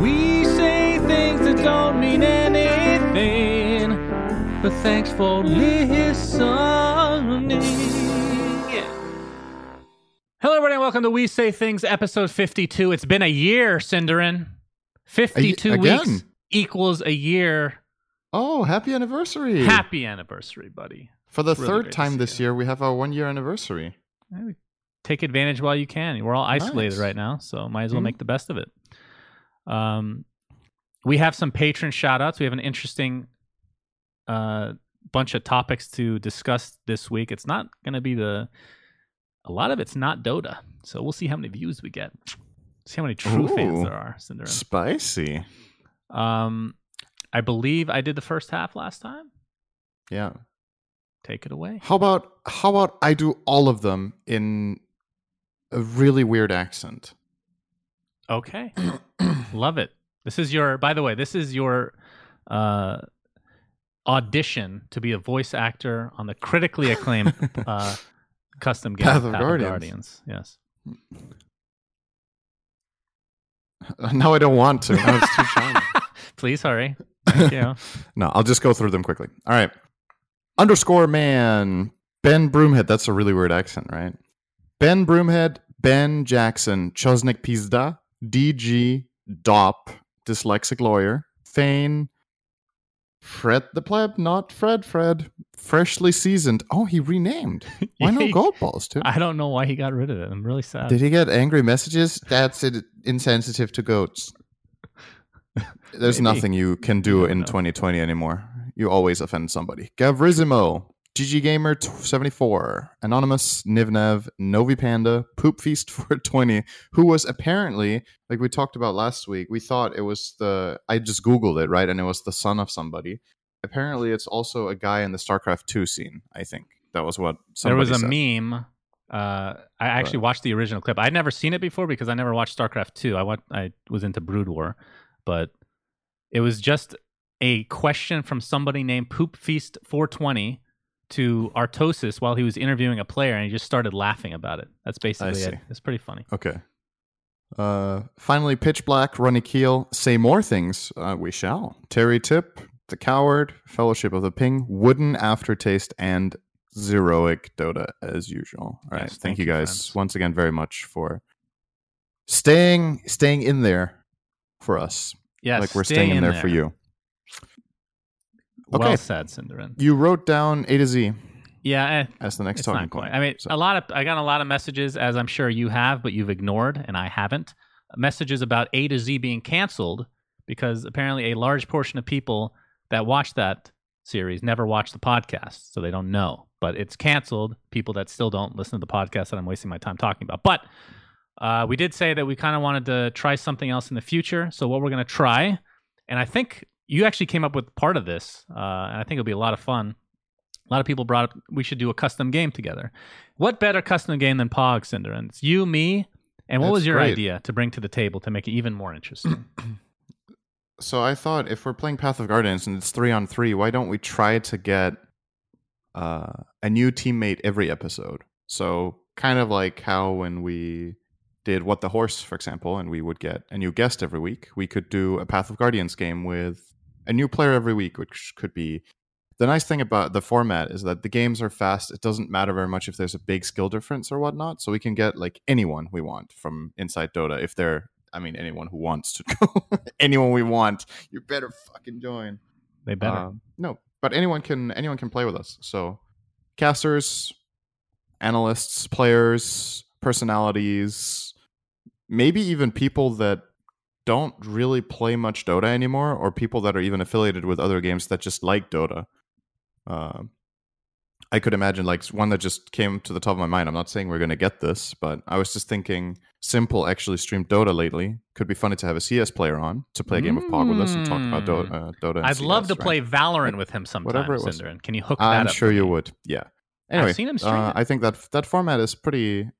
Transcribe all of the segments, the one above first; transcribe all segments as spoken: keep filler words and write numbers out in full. We say things that don't mean anything, but thanks for listening. Hello, everybody, and welcome to We Say Things, episode fifty-two. It's been a year, Cinderin. fifty-two y- weeks equals a year. Oh, happy anniversary. Happy anniversary, buddy. For the really third time this year, we have our one-year anniversary. Take advantage while you can. We're all isolated nice. Right now, so might as well mm-hmm. make the best of it. Um, we have some patron shout outs. We have an interesting uh, bunch of topics to discuss this week. It's not going to be the, a lot of it's not Dota. So we'll see how many views we get. See how many true Ooh, fans there are. Cinderin. Spicy. Um, I believe I did the first half last time. Yeah. Take it away. How about, how about I do all of them in a really weird accent? Okay. Love it. This is your, by the way, this is your uh, audition to be a voice actor on the critically acclaimed uh, custom game, Path of Guardians. Guardians. Yes. No, I don't want to. I was too shy. Please hurry. Thank you. No, I'll just go through them quickly. All right. Underscore man. Ben Broomhead. That's a really weird accent, right? Ben Broomhead. Ben Jackson. Chosnik Pizda. D G Dop, Dyslexic Lawyer, Thane, Fred the Pleb, not Fred Fred, Freshly Seasoned. Oh, he renamed. Why no Gold Balls, too? I don't know why he got rid of it. I'm really sad. Did he get angry messages? That's it, insensitive to goats. There's nothing you can do in know. twenty twenty anymore. You always offend somebody. Gavrizimo, G G Gamer seventy-four, Anonymous, Nivnev, Novi Panda, Poop Feast four twenty, who was apparently, like we talked about last week, we thought it was the, I just Googled it, right? And it was the son of somebody. Apparently, it's also a guy in the StarCraft two scene, I think. That was what somebody said. There was a said. meme. Uh, I actually but, watched the original clip. I'd never seen it before because I never watched StarCraft two. I, watched, I was into Brood War, but it was just a question from somebody named Poop Feast four twenty to Artosis while he was interviewing a player, and he just started laughing about it. That's basically it. It's pretty funny. Okay. Uh, finally, Pitch Black, Ronnie Keel, Say More Things, uh, we shall. Terry Tip, The Coward, Fellowship of the Ping, Wooden Aftertaste, and Zeroic Dota as usual. All right. Yes, thank, thank you guys friends. once again very much for staying staying in there for us. Yes, like we're stay staying in there, there for you. Okay. Well said, Cinderin. You wrote down A to Z. Yeah, eh, as the next talking point. I mean, so. a lot of I got a lot of messages, as I'm sure you have, but you've ignored, and I haven't. Messages about A to Z being canceled because apparently a large portion of people that watch that series never watch the podcast, so they don't know. But it's canceled. People that still don't listen to the podcast that I'm wasting my time talking about. But uh, we did say that we kind of wanted to try something else in the future. So what we're going to try, and I think. You actually came up with part of this, uh, and I think it'll be a lot of fun. A lot of people brought up we should do a custom game together. What better custom game than Pogs, Cinderin? It's you, me, and what That's was your great. idea to bring to the table to make it even more interesting? So I thought if we're playing Path of Guardians and it's three on three, why don't we try to get uh, a new teammate every episode? So kind of like how when we did What the Horse, for example, and we would get a new guest every week, we could do a Path of Guardians game with a new player every week, which could be the nice thing about the format is that the games are fast. It doesn't matter very much if there's a big skill difference or whatnot. So we can get like anyone we want from inside Dota. If they're, I mean, anyone who wants to go, anyone we want, you better fucking join. They better. Um, no, but anyone can, anyone can play with us. So casters, analysts, players, personalities, maybe even people that don't really play much Dota anymore, or people that are even affiliated with other games that just like Dota. Uh, I could imagine, like, one that just came to the top of my mind. I'm not saying we're going to get this, but I was just thinking Simple actually streamed Dota lately. Could be funny to have a C S player on to play a game mm. of Pog with us and talk about Dota. Uh, Dota and I'd C S, love to right? play Valorant like, with him sometime, Cinderin. Can you hook that I'm up? I'm sure you me? would. Yeah. Anyway, I've seen him stream. Uh, I think that that format is pretty...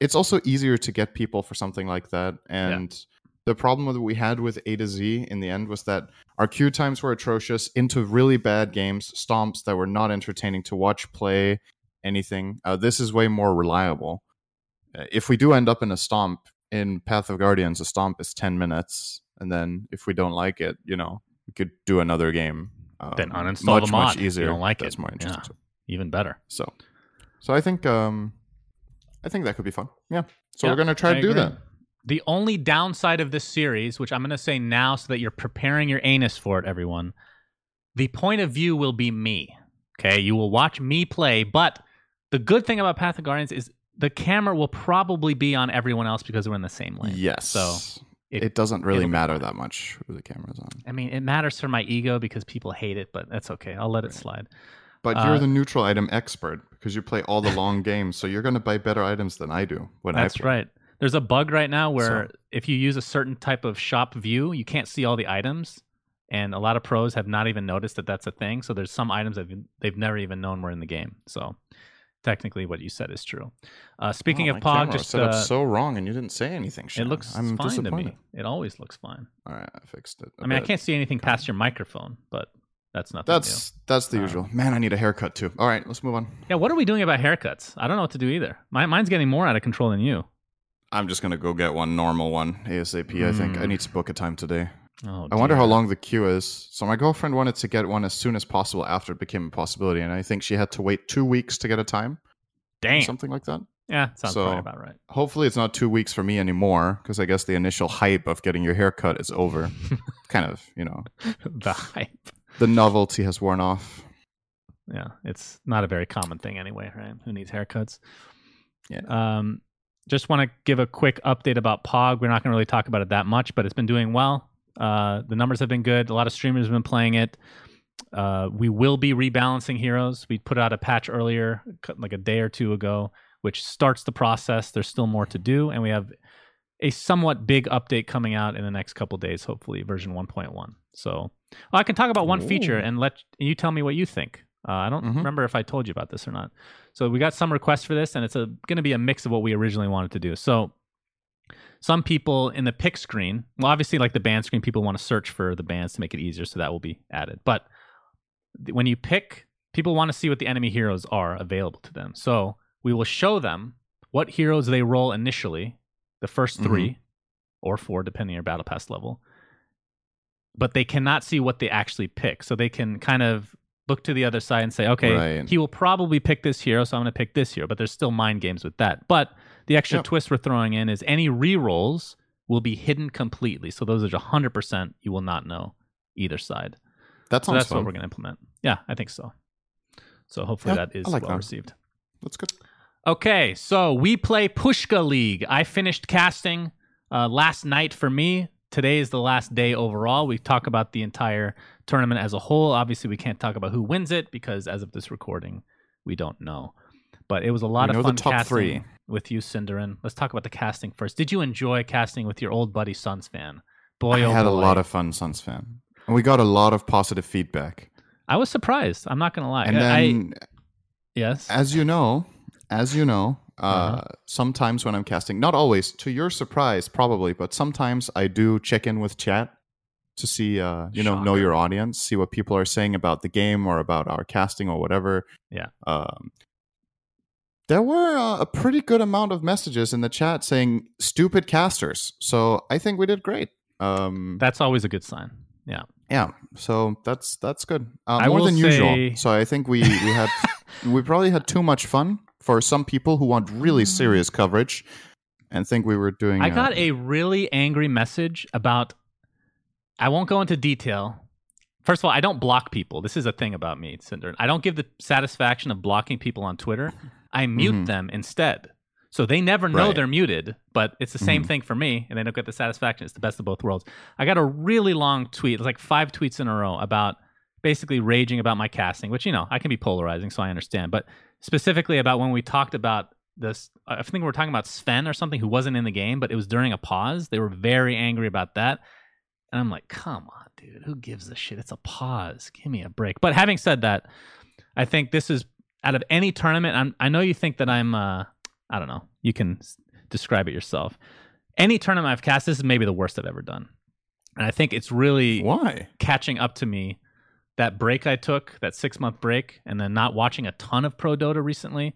It's also easier to get people for something like that. And yeah. the problem that we had with A to Z in the end was that our queue times were atrocious into really bad games, stomps that were not entertaining to watch, play, anything. Uh, this is way more reliable. Uh, if we do end up in a stomp, in Path of Guardians, a stomp is ten minutes. And then if we don't like it, you know, we could do another game. Um, then uninstall much, the mod much easier. If you don't like That's it. More interesting. Yeah. Even better. So, so I think... Um, I think that could be fun. Yeah. So yep, we're going to try I to do agree. that. The only downside of this series, which I'm going to say now so that you're preparing your anus for it, everyone, the point of view will be me. Okay? You will watch me play, but the good thing about Path of Guardians is the camera will probably be on everyone else because we're in the same lane. Yes. So it, it doesn't really matter that much who the camera's on. I mean, it matters for my ego because people hate it, but that's okay. I'll let right. it slide. But uh, you're the neutral item expert because you play all the long games. So you're going to buy better items than I do. When that's I play. right. There's a bug right now where so. if you use a certain type of shop view, you can't see all the items. And a lot of pros have not even noticed that that's a thing. So there's some items that they've never even known were in the game. So technically what you said is true. Uh, speaking oh, of Pog, just set uh, up so wrong and you didn't say anything. Shannon. It looks I'm fine to me. It always looks fine. All right. I fixed it. I mean, I can't see anything past your microphone, but... That's nothing. That's new. that's the usual. Um, Man, I need a haircut too. All right, let's move on. Yeah, what are we doing about haircuts? I don't know what to do either. My mine's getting more out of control than you. I'm just gonna go get one normal one ASAP. Mm. I think I need to book a time today. Oh, I wonder how long the queue is. So my girlfriend wanted to get one as soon as possible after it became a possibility, and I think she had to wait two weeks to get a time. Dang, something like that. Yeah, sounds so, probably about right. Hopefully, it's not two weeks for me anymore because I guess the initial hype of getting your haircut is over. Kind of, you know, the hype. The novelty has worn off. Yeah, it's not a very common thing anyway, right? Who needs haircuts? Yeah. Um, just want to give a quick update about Pog. We're not going to really talk about it that much, but it's been doing well. Uh, the numbers have been good. A lot of streamers have been playing it. Uh, we will be rebalancing heroes. We put out a patch earlier, like a day or two ago, which starts the process. There's still more to do, and we have a somewhat big update coming out in the next couple days, hopefully, version one point one. So... Well, I can talk about one Ooh. feature and let you tell me what you think. Uh, I don't mm-hmm. remember if I told you about this or not. So we got some requests for this, and it's going to be a mix of what we originally wanted to do. So some people in the pick screen, well, obviously like the ban screen, people want to search for the bans to make it easier, so that will be added. But when you pick, people want to see what the enemy heroes are available to them. So we will show them what heroes they roll initially, the first three mm-hmm. or four, depending on your battle pass level. But they cannot see what they actually pick. So they can kind of look to the other side and say, okay, right. he will probably pick this hero, so I'm going to pick this hero. But there's still mind games with that. But the extra yep. twist we're throwing in is any re-rolls will be hidden completely. So those are one hundred percent you will not know either side. That so that's fun. What we're going to implement. Yeah, I think so. So hopefully yep, that is like well that. received. That's good. Okay, so we play Pushka League. I finished casting uh, last night for me. Today is the last day overall. We talk about the entire tournament as a whole. Obviously, we can't talk about who wins it because as of this recording, we don't know. But it was a lot we of fun casting three. with you, Cinderin. Let's talk about the casting first. Did you enjoy casting with your old buddy, Sonsfan? Boy, I oh had boy. a lot of fun, Sonsfan. And we got a lot of positive feedback. I was surprised. I'm not going to lie. And then, I, yes? As you know, as you know, Uh, uh-huh. sometimes when I'm casting, not always, to your surprise probably, but sometimes I do check in with chat to see, uh, you Shocker. know, know your audience, see what people are saying about the game or about our casting or whatever. Yeah. Um, there were uh, a pretty good amount of messages in the chat saying stupid casters. So I think we did great. Um, that's always a good sign. Yeah. Yeah. So that's, that's good. Uh, more than say... usual. So I think we, we had, we probably had too much fun. For some people who want really serious coverage and think we were doing... I uh, got a really angry message about... I won't go into detail. First of all, I don't block people. This is a thing about me, Cinderin. I don't give the satisfaction of blocking people on Twitter. I mute mm-hmm. them instead. So they never know right. they're muted, but it's the same mm-hmm. thing for me, and they don't get the satisfaction. It's the best of both worlds. I got a really long tweet. It was like five tweets in a row about basically raging about my casting, which, you know, I can be polarizing, so I understand. But specifically about when we talked about this, I think we were talking about Sven or something who wasn't in the game, but it was during a pause. They were very angry about that. And I'm like, come on, dude, who gives a shit? It's a pause. Give me a break. But having said that, I think this is, out of any tournament, I'm, I know you think that I'm, uh, I don't know, you can describe it yourself. Any tournament I've cast, this is maybe the worst I've ever done. And I think it's really Why? catching up to me. That break I took, that six-month break, and then not watching a ton of Pro Dota recently,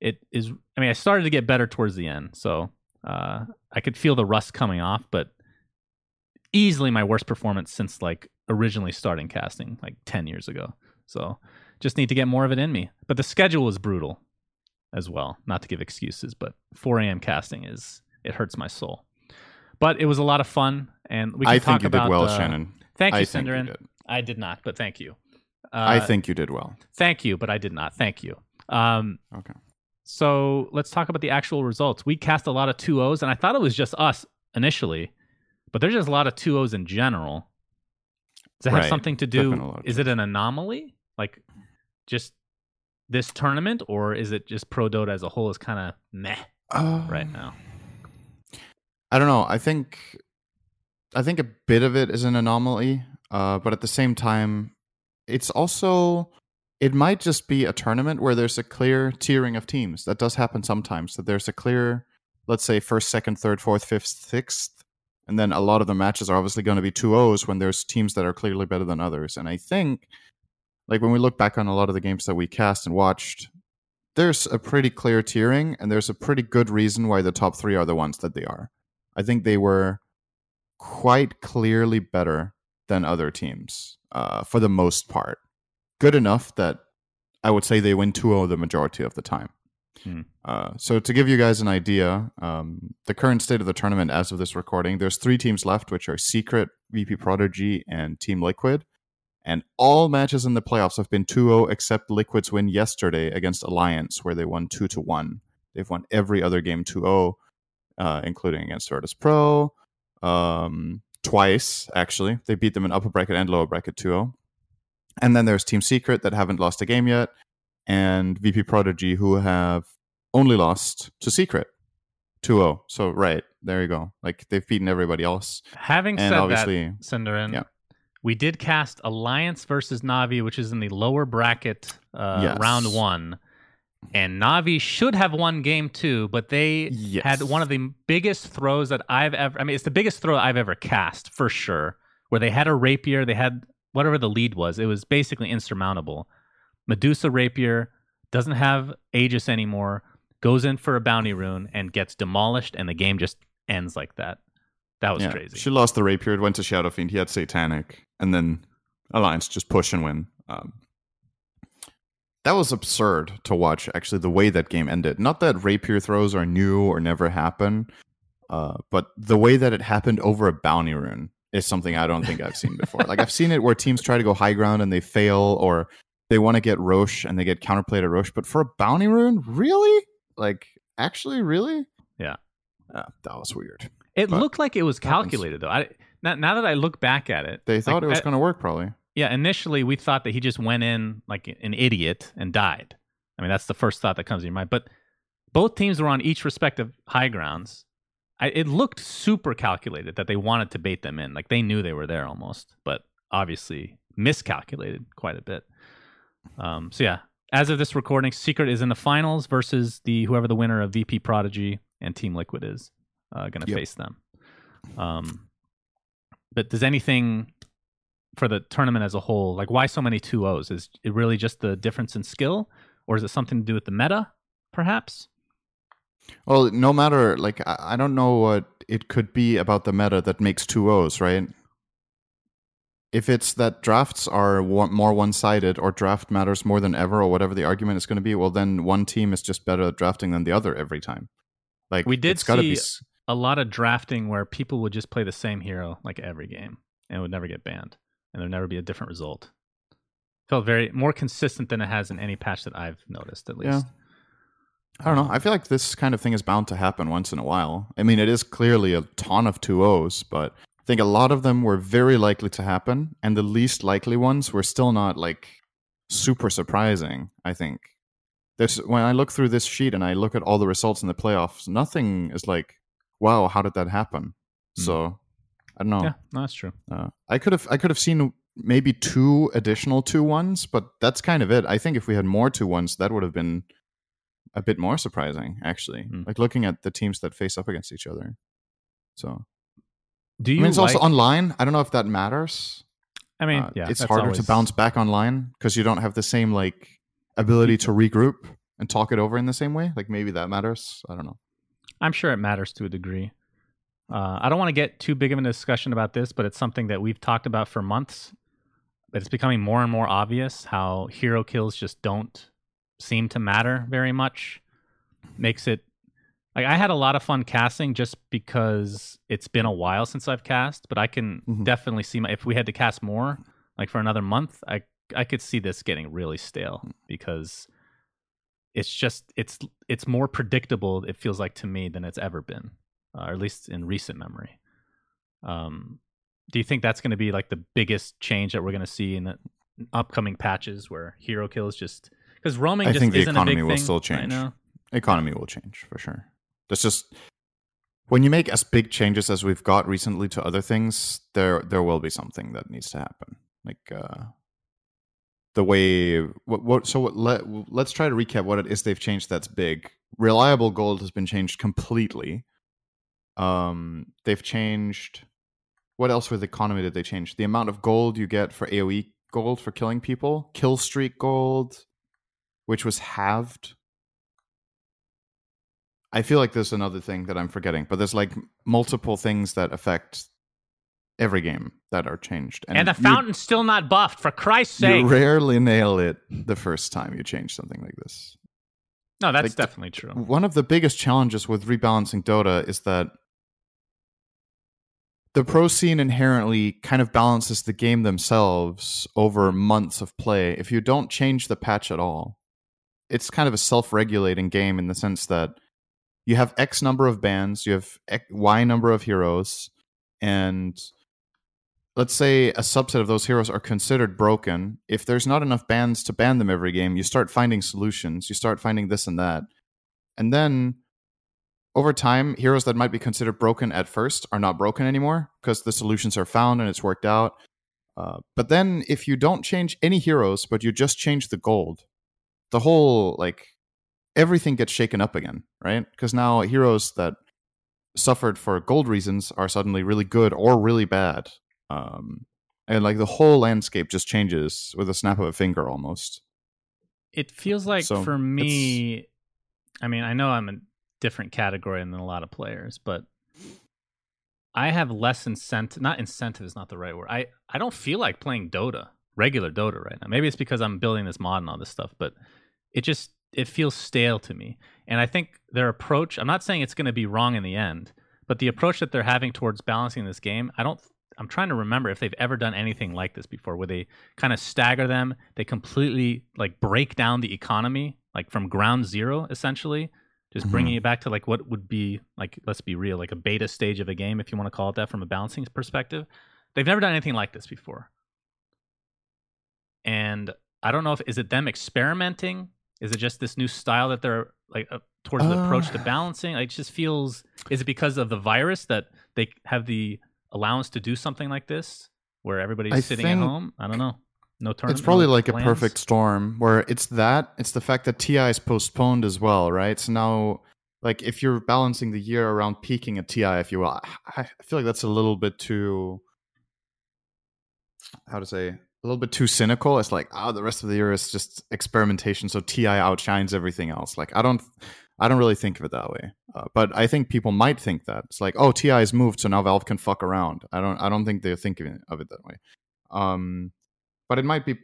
it is, I mean, I started to get better towards the end. So uh, I could feel the rust coming off, but easily my worst performance since, like, originally starting casting, like, ten years ago. So just need to get more of it in me. But the schedule was brutal as well, not to give excuses, but four a.m. casting is, it hurts my soul. But it was a lot of fun, and we can I talk think you about, did well, uh, Shannon. Thank you, Cinderin. I did not, but thank you. Uh, I think you did well. Thank you, but I did not. Thank you. Um, okay. So let's talk about the actual results. We cast a lot of two ohs, and I thought it was just us initially, but there's just a lot of two ohs in general. Does it right. have something to do? Is it an anomaly? Like just this tournament, or is it just Pro Dota as a whole is kind of meh um, right now? I don't know. I think, I think a bit of it is an anomaly. Uh, but at the same time, it's also, it might just be a tournament where there's a clear tiering of teams. That does happen sometimes, that there's a clear, let's say, first, second, third, fourth, fifth, sixth. And then a lot of the matches are obviously going to be two ohs when there's teams that are clearly better than others. And I think, like, when we look back on a lot of the games that we cast and watched, there's a pretty clear tiering, and there's a pretty good reason why the top three are the ones that they are. I think they were quite clearly better than other teams, uh, for the most part. Good enough that I would say they win two oh the majority of the time. Hmm. Uh, so to give you guys an idea, um, the current state of the tournament as of this recording, there's three teams left, which are Secret, V P Prodigy, and Team Liquid. And all matches in the playoffs have been two oh except Liquid's win yesterday against Alliance, where they won two to one. They've won every other game two oh, uh, including against Virtus Pro. Um... Twice, actually. They beat them in upper bracket and lower bracket two oh. And then there's Team Secret that haven't lost a game yet, and V P Prodigy, who have only lost to Secret two oh. So, right, there you go. Like, they've beaten everybody else. Having and said obviously, that, Cinderin, yeah. we did cast Alliance versus Navi, which is in the lower bracket uh, yes. round one. And Navi should have won game two, but they yes. had one of the biggest throws that I've ever... I mean, it's the biggest throw I've ever cast, for sure, where they had a rapier, they had whatever the lead was. It was basically insurmountable. Medusa rapier, doesn't have Aegis anymore, goes in for a bounty rune, and gets demolished, and the game just ends like that. That was yeah. crazy. She lost the rapier, it went to Shadowfiend, he had Satanic, and then Alliance just push and win. Um That was absurd to watch, actually, the way that game ended. Not that rapier throws are new or never happen, uh, but the way that it happened over a bounty rune is something I don't think I've seen before. Like, I've seen it where teams try to go high ground and they fail, or they want to get Roche and they get counterplayed at Roche, but for a bounty rune? Really? Like, actually, really? Yeah. Uh, that was weird. It but looked like it was calculated, happens. though. I, now that I look back at it... They thought like, it was going to work, probably. Yeah, initially we thought that he just went in like an idiot and died. I mean, that's the first thought that comes to your mind. But both teams were on each respective high grounds. I, it looked super calculated that they wanted to bait them in. Like, they knew they were there almost, but obviously miscalculated quite a bit. Um, so yeah, as of this recording, Secret is in the finals versus the whoever the winner of V P Prodigy and Team Liquid is uh, going to yep. face them. Um, but does anything... for the tournament as a whole, like why so many two ohs? Is it really just the difference in skill, or is it something to do with the meta, perhaps? Well, no matter, like, I don't know what it could be about the meta that makes two ohs, right? If it's that drafts are more one-sided, or draft matters more than ever, or whatever the argument is going to be, well, then one team is just better at drafting than the other every time. Like, we did see be... a lot of drafting where people would just play the same hero, like, every game, and would never get banned. And there'll never be a different result. Felt very more consistent than it has in any patch that I've noticed, at least. Yeah. I don't know. I feel like this kind of thing is bound to happen once in a while. I mean, it is clearly a ton of two ohs, but think a lot of them were very likely to happen, and the least likely ones were still not like super surprising, I think. There's, when I look through this sheet and I look at all the results in the playoffs, nothing is like, wow, how did that happen? Mm. So I don't know. Yeah, no, that's true. Uh, I could have I could have seen maybe two additional two ones, but that's kind of it. I think if we had more two ones, that would have been a bit more surprising, actually. Mm. Like looking at the teams that face up against each other. So do you? I mean, it's like... also online. I don't know if that matters. I mean, uh, yeah, it's harder always... to bounce back online because you don't have the same like ability to regroup and talk it over in the same way. Like maybe that matters. I don't know. I'm sure it matters to a degree. Uh, I don't want to get too big of a discussion about this, but it's something that we've talked about for months. But it's becoming more and more obvious how hero kills just don't seem to matter very much. Makes it like I had a lot of fun casting just because it's been a while since I've cast, but I can mm-hmm. definitely see my, if we had to cast more, like for another month, I. I could see this getting really stale because it's just it's it's more predictable, it feels like, to me than it's ever been, uh, or at least in recent memory. Um, do you think that's going to be like the biggest change that we're going to see in the upcoming patches, where hero kills just because roaming? I just think the isn't economy a big will thing still change. Right now. Economy will change for sure. That's just when you make as big changes as we've got recently to other things, there there will be something that needs to happen. Like. Uh, The way what, what so what, let, let's try to recap what it is they've changed that's big. Reliable gold has been changed completely. Um, they've changed. What else with economy did they change? The amount of gold you get for A O E gold for killing people, kill streak gold, which was halved. I feel like there's another thing that I'm forgetting, but there's like multiple things that affect every game that are changed. And, and the fountain's still not buffed, for Christ's sake. You rarely nail it the first time you change something like this. No, that's like, definitely true. One of the biggest challenges with rebalancing Dota is that the pro scene inherently kind of balances the game themselves over months of play. If you don't change the patch at all, it's kind of a self-regulating game in the sense that you have X number of bans, you have Y number of heroes, and let's say a subset of those heroes are considered broken. If there's not enough bans to ban them every game, you start finding solutions. You start finding this and that. And then, over time, heroes that might be considered broken at first are not broken anymore because the solutions are found and it's worked out. Uh, but then, if you don't change any heroes, but you just change the gold, the whole, like, everything gets shaken up again, right? Because now heroes that suffered for gold reasons are suddenly really good or really bad. Um, and like the whole landscape just changes with a snap of a finger almost. It feels like so for me, I mean, I know I'm a different category than a lot of players, but I have less incentive, not incentive is not the right word. I, I don't feel like playing Dota, regular Dota right now. Maybe it's because I'm building this mod and all this stuff, but it just, it feels stale to me. And I think their approach, I'm not saying it's going to be wrong in the end, but the approach that they're having towards balancing this game, I don't I'm trying to remember if they've ever done anything like this before, where they kind of stagger them. They completely like break down the economy, like from ground zero, essentially, just mm-hmm. bringing it back to like what would be like, let's be real, like a beta stage of a game, if you want to call it that from a balancing perspective. They've never done anything like this before. And I don't know if, is it them experimenting? Is it just this new style that they're like uh, towards uh... the approach to balancing? Like, it just feels, is it because of the virus that they have the allowance to do something like this where everybody's I sitting at home? I don't know. No tournament. It's probably no like plans. A perfect storm where it's that, it's the fact that T I is postponed as well, right? So now, like, if you're balancing the year around peaking at T I, if you will, I feel like that's a little bit too, how to say, a little bit too cynical. It's like, oh, the rest of the year is just experimentation, so T I outshines everything else. Like, I don't. I don't really think of it that way, uh, but I think people might think that it's like, oh, T I has moved, so now Valve can fuck around. I don't, I don't think they're thinking of it that way. Um, but it might be,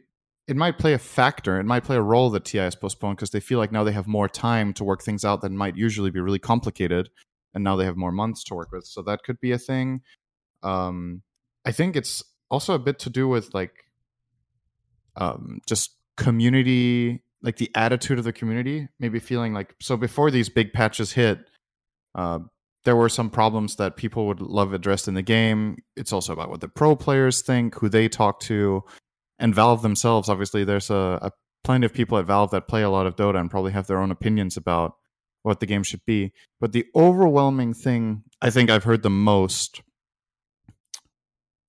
it might play a factor. It might play a role that T I is postponed because they feel like now they have more time to work things out that might usually be really complicated, and now they have more months to work with. So that could be a thing. Um, I think it's also a bit to do with like, um, just community. Like the attitude of the community, maybe feeling like, so before these big patches hit, uh, there were some problems that people would love addressed in the game. It's also about what the pro players think, who they talk to, and Valve themselves. Obviously, there's a, a plenty of people at Valve that play a lot of Dota and probably have their own opinions about what the game should be. But the overwhelming thing I think I've heard the most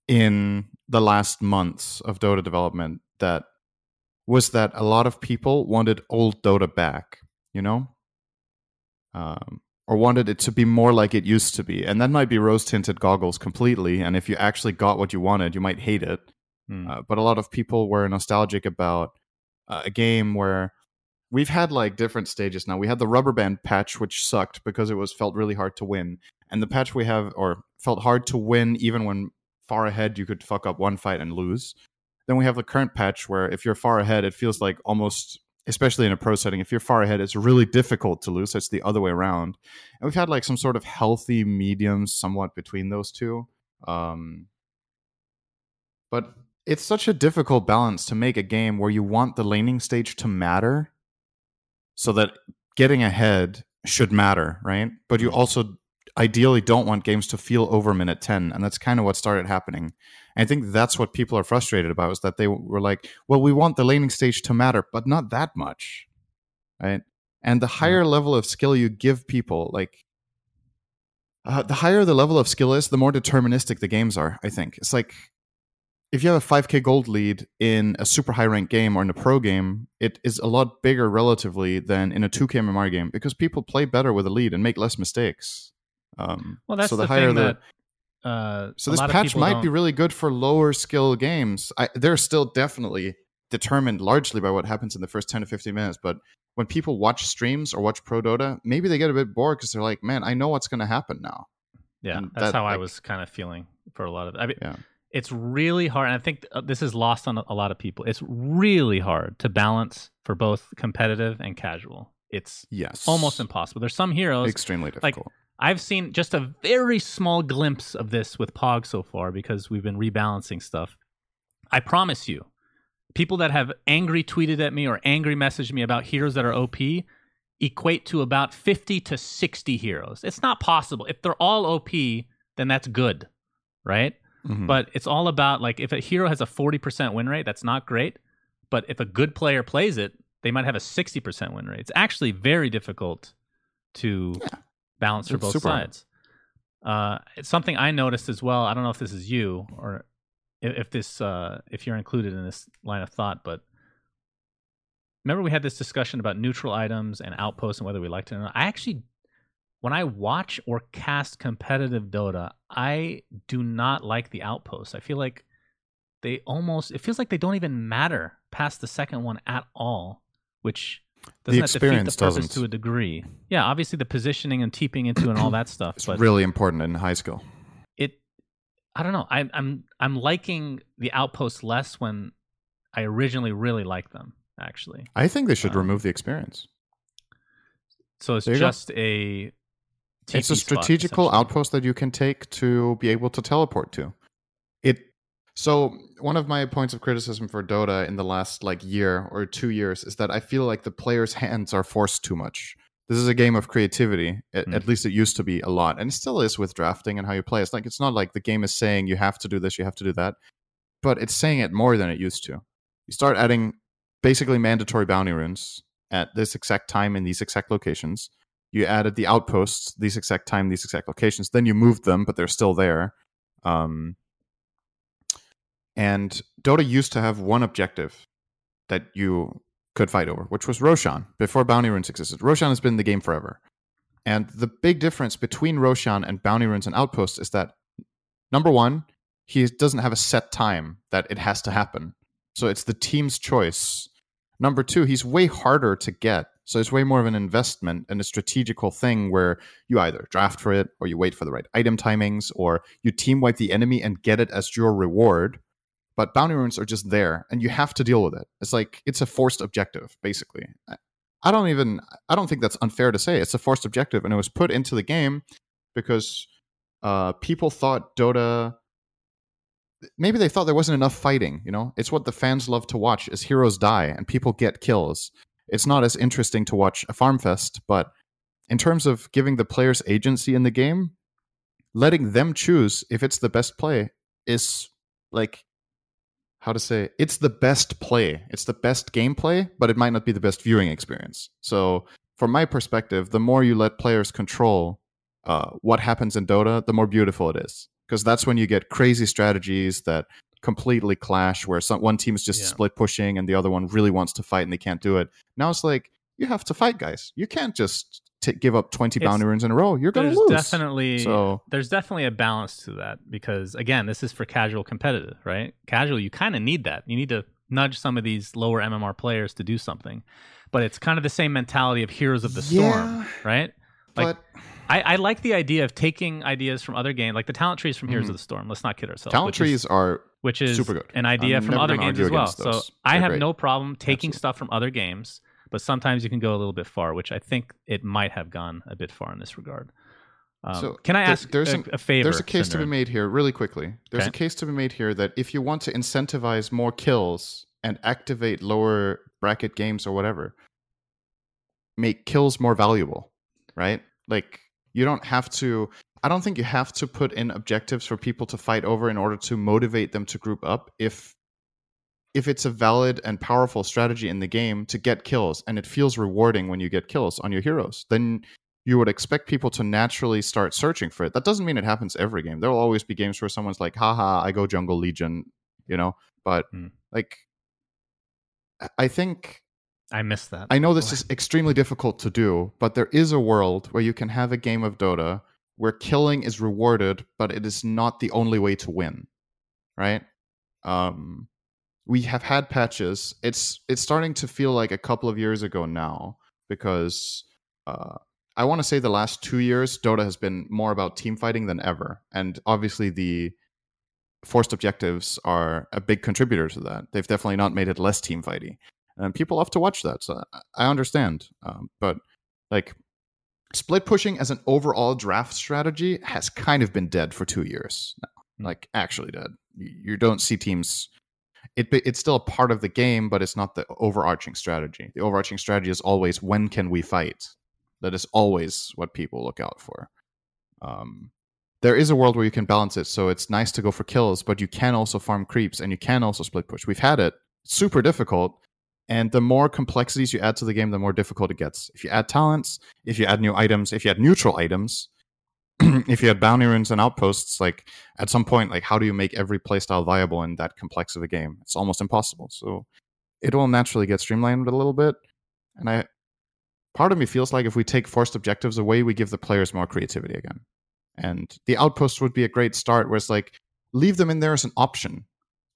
in the last months of Dota development that was that a lot of people wanted old Dota back, you know? Um, or wanted it to be more like it used to be. And that might be rose-tinted goggles completely, and if you actually got what you wanted, you might hate it. Mm. Uh, but a lot of people were nostalgic about uh, a game where we've had like different stages now. We had the rubber band patch, which sucked because it was felt really hard to win. And the patch we have, or felt hard to win even when far ahead, you could fuck up one fight and lose. Then we have the current patch where if you're far ahead, it feels like almost, especially in a pro setting, if you're far ahead, it's really difficult to lose. It's the other way around. And we've had like some sort of healthy medium somewhat between those two. Um, but it's such a difficult balance to make a game where you want the laning stage to matter so that getting ahead should matter, right? But you also ideally don't want games to feel over minute ten, and that's kind of what started happening. And I think that's what people are frustrated about, is that they were like, well, we want the laning stage to matter, but not that much, right? And the higher level of skill you give people, like, uh, the higher the level of skill is, the more deterministic the games are, I think. It's like, if you have a five K gold lead in a super high ranked game or in a pro game, it is a lot bigger relatively than in a two K M M R game, because people play better with a lead and make less mistakes. Um, well, that's so the, the higher thing the, that uh, so this patch might don't... be really good for lower skill games. I, they're still definitely determined largely by what happens in the first ten to fifteen minutes. But when people watch streams or watch Pro Dota, maybe they get a bit bored because they're like, "Man, I know what's going to happen now." Yeah, and that's that, how like, I was kind of feeling for a lot of. I mean, yeah. It's really hard, and I think this is lost on a lot of people. It's really hard to balance for both competitive and casual. It's yes. almost impossible. There's some heroes extremely difficult. Like, I've seen just a very small glimpse of this with Pog so far because we've been rebalancing stuff. I promise you, people that have angry tweeted at me or angry messaged me about heroes that are O P equate to about fifty to sixty heroes. It's not possible. If they're all O P, then that's good, right? Mm-hmm. But it's all about, like, if a hero has a forty percent win rate, that's not great. But if a good player plays it, they might have a sixty percent win rate. It's actually very difficult to... Yeah. Balance for both super. sides. Uh, it's something I noticed as well. I don't know if this is you or if, if this uh, if you're included in this line of thought, but remember we had this discussion about neutral items and outposts and whether we liked it or not. I actually, when I watch or cast competitive Dota, I do not like the outposts. I feel like they almost, it feels like they don't even matter past the second one at all, which... Doesn't the experience that defeat the purpose doesn't. To a degree. Yeah, obviously the positioning and teeping into and all that stuff. It's but really important in high skill. It, I don't know. I, I'm I'm liking the outposts less when I originally really liked them. Actually, I think they should um, remove the experience. So it's just go. a. T P it's a strategical spot, outpost that you can take to be able to teleport to. It. So one of my points of criticism for Dota in the last like year or two years is that I feel like the players' hands are forced too much. This is a game of creativity. At, mm. at least it used to be a lot, and it still is with drafting and how you play. It's like it's not like the game is saying you have to do this, you have to do that, but it's saying it more than it used to. You start adding basically mandatory bounty runes at this exact time in these exact locations. You added the outposts these exact time, these exact locations. Then you moved them, but they're still there. Um, And Dota used to have one objective that you could fight over, which was Roshan, before bounty runes existed. Roshan has been in the game forever. And the big difference between Roshan and bounty runes and outposts is that, number one, he doesn't have a set time that it has to happen. So it's the team's choice. Number two, he's way harder to get. So it's way more of an investment and a strategical thing where you either draft for it or you wait for the right item timings or you team wipe the enemy and get it as your reward. But bounty runes are just there, and you have to deal with it. It's like, it's a forced objective, basically. I don't even, I don't think that's unfair to say. It's a forced objective, and it was put into the game because uh, people thought Dota, maybe they thought there wasn't enough fighting, you know? It's what the fans love to watch, is heroes die, and people get kills. It's not as interesting to watch a farm fest, but in terms of giving the players agency in the game, letting them choose if it's the best play is like, how to say, it's the best play. It's the best gameplay, but it might not be the best viewing experience. So from my perspective, the more you let players control uh, what happens in Dota, the more beautiful it is. Because that's when you get crazy strategies that completely clash, where some, one team is just yeah. split pushing and the other one really wants to fight and they can't do it. Now it's like, you have to fight, guys. You can't just t- give up twenty bounty runes in a row. You're going to lose. Definitely, so. There's definitely a balance to that, because, again, this is for casual competitive, right? Casual, you kind of need that. You need to nudge some of these lower M M R players to do something. But it's kind of the same mentality of Heroes of the yeah, Storm, right? Like, but... I, I like the idea of taking ideas from other games, like the talent trees from mm-hmm. Heroes of the Storm. Let's not kid ourselves. Talent trees is, are which is super good. An idea I'm from other games as well. So I have great. no problem taking Absolutely. stuff from other games. But sometimes you can go a little bit far, which I think it might have gone a bit far in this regard. Um, so can I there, ask there's a, an, a favor? There's a case Cinderin. to be made here, really quickly. There's okay. a case to be made here that if you want to incentivize more kills and activate lower bracket games or whatever, make kills more valuable, right? Like, you don't have to... I don't think you have to put in objectives for people to fight over in order to motivate them to group up if... if it's a valid and powerful strategy in the game to get kills, and it feels rewarding when you get kills on your heroes, then you would expect people to naturally start searching for it. That doesn't mean it happens every game. There will always be games where someone's like, haha, I go jungle Legion, you know, but mm. like, I think I missed that. I know this is extremely difficult to do, but there is a world where you can have a game of Dota where killing is rewarded, but it is not the only way to win. Right. Um, We have had patches. It's it's starting to feel like a couple of years ago now, because uh, I want to say the last two years, Dota has been more about teamfighting than ever. And obviously the forced objectives are a big contributor to that. They've definitely not made it less teamfighty. And people love to watch that, so I understand. Um, but like split pushing as an overall draft strategy has kind of been dead for two years now. Like actually dead. You don't see teams... It, it's still a part of the game, but it's not the overarching strategy. The overarching strategy is always, when can we fight? That is always what people look out for. Um, there is a world where you can balance it, so it's nice to go for kills, but you can also farm creeps, and you can also split push. We've had it. It's super difficult, and the more complexities you add to the game, the more difficult it gets. If you add talents, if you add new items, if you add neutral items... if you had bounty runes and outposts, like at some point, like how do you make every playstyle viable in that complex of a game? It's almost impossible. So it will naturally get streamlined a little bit. And I, part of me feels like if we take forced objectives away, we give the players more creativity again. And the outposts would be a great start, where it's like, leave them in there as an option.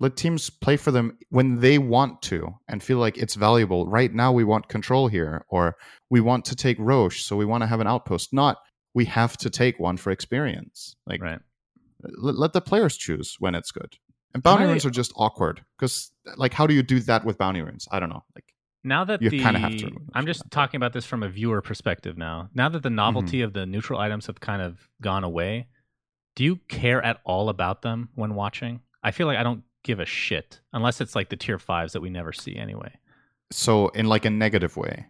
Let teams play for them when they want to and feel like it's valuable. Right now we want control here, or we want to take Roche, so we want to have an outpost. Not we have to take one for experience. Like, right. let, let the players choose when it's good. And bounty runes are just awkward, because, like, how do you do that with bounty runes? I don't know. Like, now that you kind of have to. I'm just that. talking about this from a viewer perspective now. Now that the novelty mm-hmm. of the neutral items have kind of gone away, do you care at all about them when watching? I feel like I don't give a shit, unless it's like the tier fives that we never see anyway. So, in like a negative way.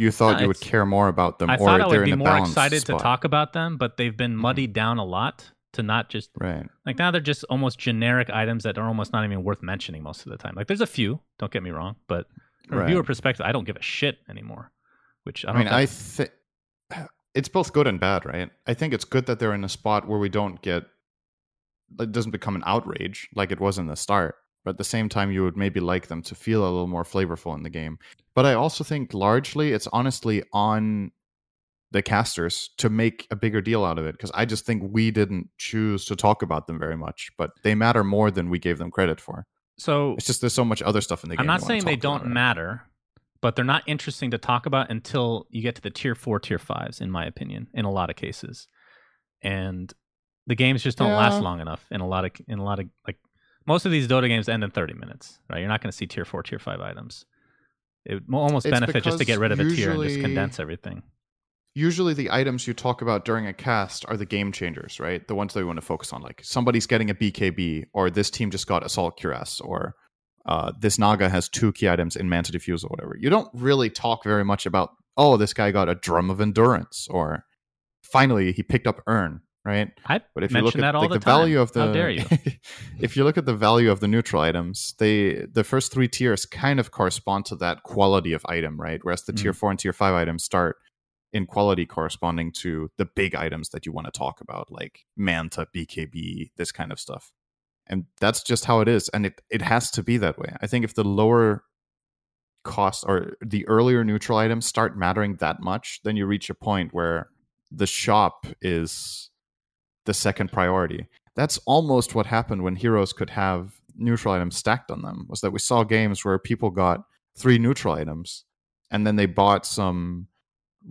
You thought no, you would care more about them, I or thought I would they're be in a more excited spot. To talk about them, but they've been muddied down a lot to not just right. like now they're just almost generic items that are almost not even worth mentioning most of the time. Like there's a few, don't get me wrong, but from right. a viewer perspective, I don't give a shit anymore. Which I don't. I mean, I think it's both good and bad, right? I think it's good that they're in a spot where we don't get it doesn't become an outrage like it was in the start. But at the same time, you would maybe like them to feel a little more flavorful in the game. But I also think largely it's honestly on the casters to make a bigger deal out of it, because I just think we didn't choose to talk about them very much, but they matter more than we gave them credit for. So it's just there's so much other stuff in the game. I'm not saying they don't matter, but they're not interesting to talk about until you get to the tier four, tier fives, in my opinion, in a lot of cases. And the games just don't yeah. last long enough in a lot of in a lot of like. Most of these Dota games end in thirty minutes, right? You're not going to see tier four, tier five items. It would almost it's benefit just to get rid of usually, a tier and just condense everything. Usually the items you talk about during a cast are the game changers, right? The ones that we want to focus on, like somebody's getting a B K B, or this team just got Assault Cuirass, or uh, this Naga has two key items in Manta Diffuse or whatever. You don't really talk very much about oh, this guy got a drum of endurance, or finally he picked up Urn, right? I but if mention you look at that all like, the, the value of the, how dare you? If you look at the value of the neutral items, they the first three tiers kind of correspond to that quality of item, right? Whereas the mm. tier four and tier five items start in quality corresponding to the big items that you want to talk about, like Manta, B K B, this kind of stuff. And that's just how it is. And it, it has to be that way. I think if the lower cost or the earlier neutral items start mattering that much, then you reach a point where the shop is the second priority. That's almost what happened when heroes could have neutral items stacked on them, was that we saw games where people got three neutral items and then they bought some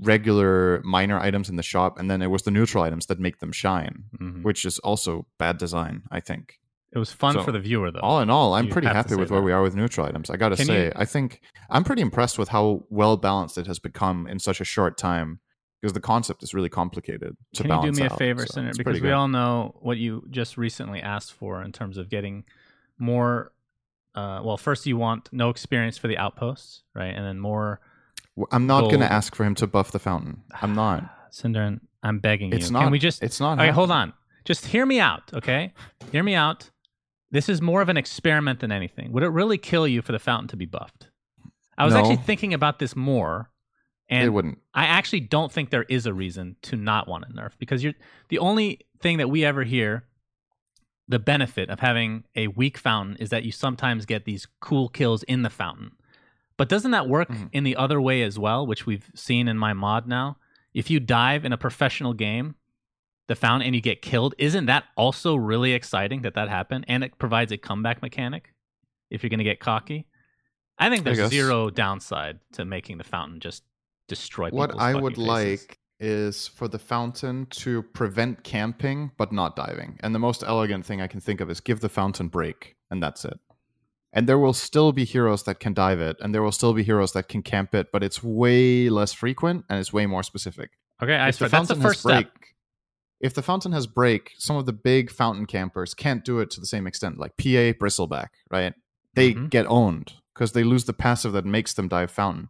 regular minor items in the shop, and then it was the neutral items that make them shine, mm-hmm. which is also bad design, I think. It was fun so, for the viewer, though. All in all, I'm you pretty happy with that. Where we are with neutral items. I gotta Can say, you... I think I'm pretty impressed with how well balanced it has become in such a short time, because the concept is really complicated to Can balance out. Can you do me out, a favor, so Senator? Because we all know what you just recently asked for in terms of getting more. Uh, well, first you want no experience for the outposts, right? And then more. I'm not going to ask for him to buff the fountain. I'm not. Cinderin, I'm begging it's you. Not, Can we just? It's not. Okay, happening. Hold on. Just hear me out, okay? Hear me out. This is more of an experiment than anything. Would it really kill you for the fountain to be buffed? I was no. actually thinking about this more, and it wouldn't. I actually don't think there is a reason to not want to nerf, because you're the only thing that we ever hear the benefit of having a weak fountain is that you sometimes get these cool kills in the fountain. But doesn't that work mm-hmm. in the other way as well, which we've seen in my mod now? If you dive in a professional game, the fountain, and you get killed, isn't that also really exciting that that happened? And it provides a comeback mechanic if you're going to get cocky. I think there's I zero downside to making the fountain just destroy people's What I would faces. Like is for the fountain to prevent camping but not diving. And the most elegant thing I can think of is give the fountain break, and that's it. And there will still be heroes that can dive it, and there will still be heroes that can camp it, but it's way less frequent and it's way more specific. Okay, I swear, that's the first step. If the fountain has break, some of the big fountain campers can't do it to the same extent, like P A, Bristleback, right? They mm-hmm. get owned because they lose the passive that makes them dive fountain.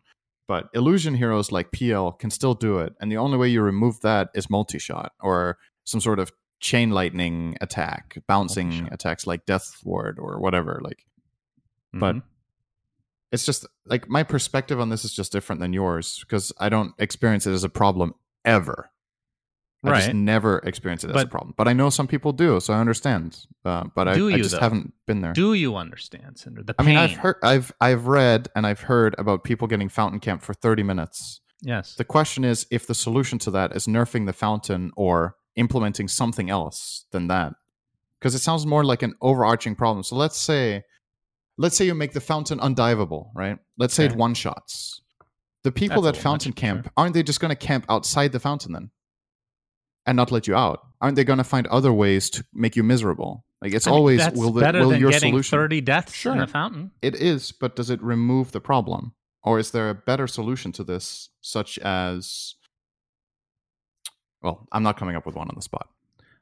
But illusion heroes like P L can still do it, and the only way you remove that is multi-shot or some sort of chain lightning attack, bouncing multi-shot. Attacks like Death Ward or whatever. Like, mm-hmm. But it's just, like, my perspective on this is just different than yours because I don't experience it as a problem ever. I right. just never experienced it as but, a problem. But I know some people do, so I understand. Uh, but I, you, I just though? haven't been there. Do you understand, Cinder? The I pain. mean, I've heard, I've, I've read, and I've heard about people getting fountain camped for thirty minutes. Yes. The question is, if the solution to that is nerfing the fountain or implementing something else than that, because it sounds more like an overarching problem. So let's say, let's say you make the fountain undivable, right? Let's say okay. it one shots. The people That's that fountain camp sure. aren't they just going to camp outside the fountain then? And not let you out? Aren't they going to find other ways to make you miserable? Like, it's I mean, always will, the, will your getting solution thirty deaths sure. in a fountain. It is, but does it remove the problem, or is there a better solution to this? Such as, well, I'm not coming up with one on the spot.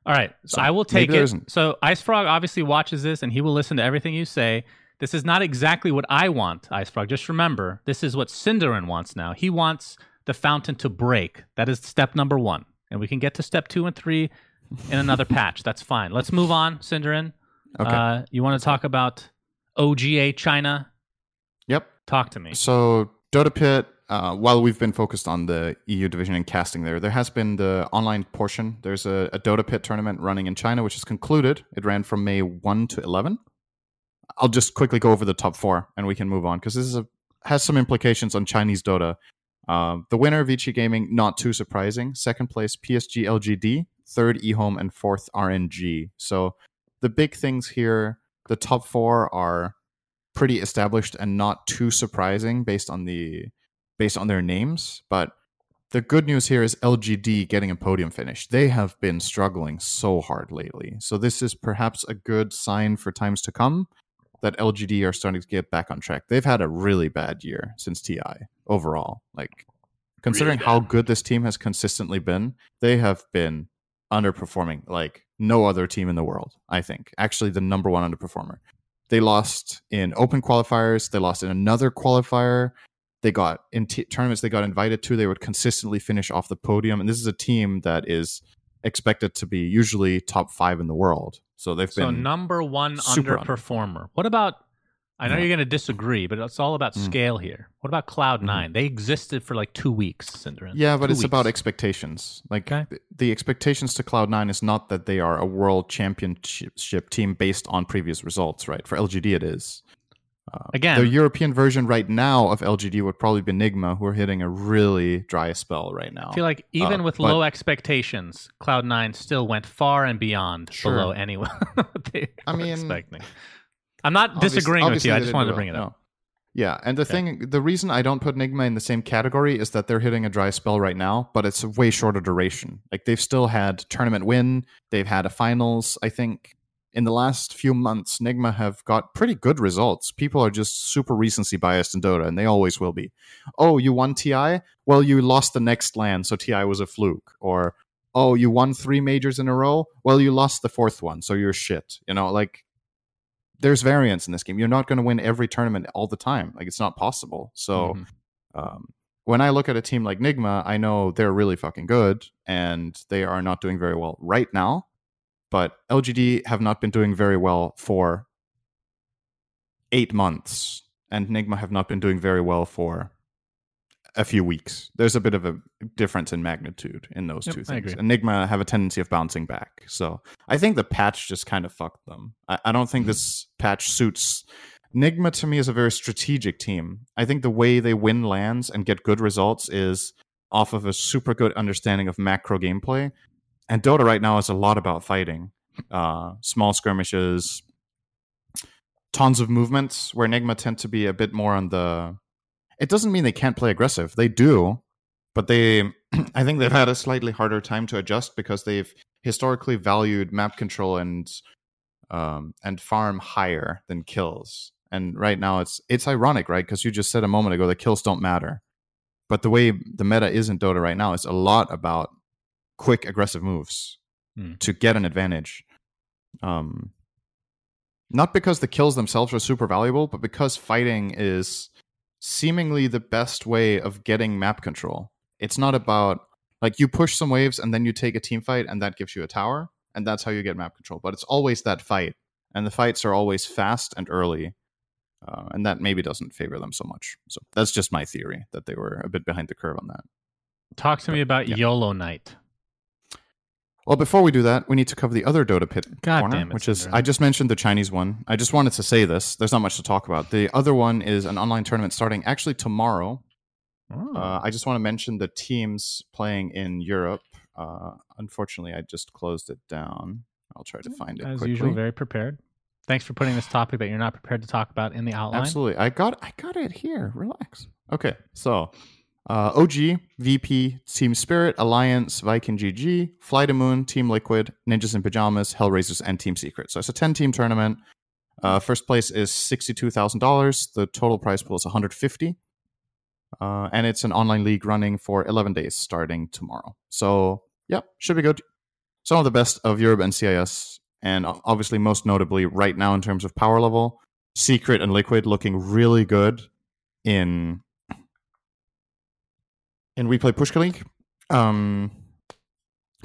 All right, so, so I will take it. Isn't. So Ice Frog obviously watches this, and he will listen to everything you say. This is not exactly what I want, Ice Frog. Just remember, this is what Cinderin wants now. He wants the fountain to break. That is step number one. And we can get to step two and three in another patch. That's fine. Let's move on, Cinderin. Okay. Uh, you want to talk about O G A China? Yep. Talk to me. So Dota Pit, uh, while we've been focused on the E U division and casting there, there has been the online portion. There's a, a Dota Pit tournament running in China, which is concluded. It ran from May first to eleventh. I'll just quickly go over the top four, and we can move on, because this is a, has some implications on Chinese Dota. Uh, the winner, Vici Gaming, not too surprising. Second place, P S G L G D. Third, eHome. And fourth, R N G. So the big things here, the top four are pretty established and not too surprising based on the based on their names. But the good news here is L G D getting a podium finish. They have been struggling so hard lately. So this is perhaps a good sign for times to come that L G D are starting to get back on track. They've had a really bad year since T I overall. Like, considering really how good this team has consistently been, they have been underperforming like no other team in the world, I think. Actually, the number one underperformer. They lost in open qualifiers. They lost in another qualifier. they got in t- tournaments they got invited to, they would consistently finish off the podium. And this is a team that is expected to be usually top five in the world. So they've so been number one underperformer. Under. What about, I know yeah. you're going to disagree, but it's all about mm. scale here. What about Cloud nine? Mm-hmm. They existed for like two weeks, Cinderin. Yeah, but two it's weeks. about expectations. Like okay. th- the expectations to Cloud nine is not that they are a world championship team based on previous results, right? For L G D, it is. Uh, Again, the European version right now of L G D would probably be Enigma, who are hitting a really dry spell right now. I feel like even uh, with but, low expectations, Cloud nine still went far and beyond sure. below anyone they I were mean, expecting. I'm not disagreeing obviously, with obviously you. I just wanted to bring it up. No. Yeah, and the okay. thing, the reason I don't put Enigma in the same category is that they're hitting a dry spell right now, but it's a way shorter duration. Like they've still had tournament win, they've had a finals, I think. In the last few months, Enigma have got pretty good results. People are just super recency biased in Dota, and they always will be. Oh, you won T I? Well, you lost the next LAN, so T I was a fluke. Or, oh, you won three majors in a row? Well, you lost the fourth one, so you're shit. You know, like, there's variance in this game. You're not going to win every tournament all the time. Like, it's not possible. So, mm-hmm. um, when I look at a team like Enigma, I know they're really fucking good, and they are not doing very well right now. But L G D have not been doing very well for eight months, and Enigma have not been doing very well for a few weeks. There's a bit of a difference in magnitude in those yep, two things. Enigma have a tendency of bouncing back. So I think the patch just kind of fucked them. I, I don't think mm-hmm. this patch suits... Enigma, to me, is a very strategic team. I think the way they win lands and get good results is off of a super good understanding of macro gameplay. And Dota right now is a lot about fighting. Uh, small skirmishes, tons of movements, where Enigma tend to be a bit more on the... It doesn't mean they can't play aggressive. They do, but they, I think they've had a slightly harder time to adjust because they've historically valued map control and um, and farm higher than kills. And right now it's it's ironic, right? Because you just said a moment ago that kills don't matter. But the way the meta is in Dota right now is a lot about quick aggressive moves hmm. to get an advantage, um not because the kills themselves are super valuable, but because fighting is seemingly the best way of getting map control. It's not about like you push some waves and then you take a team fight and that gives you a tower and that's how you get map control, but it's always that fight, and the fights are always fast and early, uh, and that maybe doesn't favor them so much. So that's just my theory that they were a bit behind the curve on that. Talk to but, me about yeah. YOLO Knight. Well, before we do that, we need to cover the other Dota Pit God corner, damn it, which is, I just mentioned the Chinese one. I just wanted to say this. There's not much to talk about. The other one is an online tournament starting actually tomorrow. Oh. Uh, I just want to mention the teams playing in Europe. Uh, unfortunately, I just closed it down. I'll try to find it As quickly. Usual, very prepared. Thanks for putting this topic that you're not prepared to talk about in the outline. Absolutely. I got, I got it here. Relax. Okay, so... Uh, O G, V P, Team Spirit, Alliance, Viking G G, Fly to Moon, Team Liquid, Ninjas in Pajamas, Hellraisers, and Team Secret. So it's a ten-team tournament. Uh, first place is sixty-two thousand dollars. The total prize pool is one hundred fifty dollars. Uh, and it's an online league running for eleven days starting tomorrow. So, yeah, should be good. Some of the best of Europe and C I S. And obviously, most notably, right now in terms of power level, Secret and Liquid looking really good in... And we play Pushka League. Um,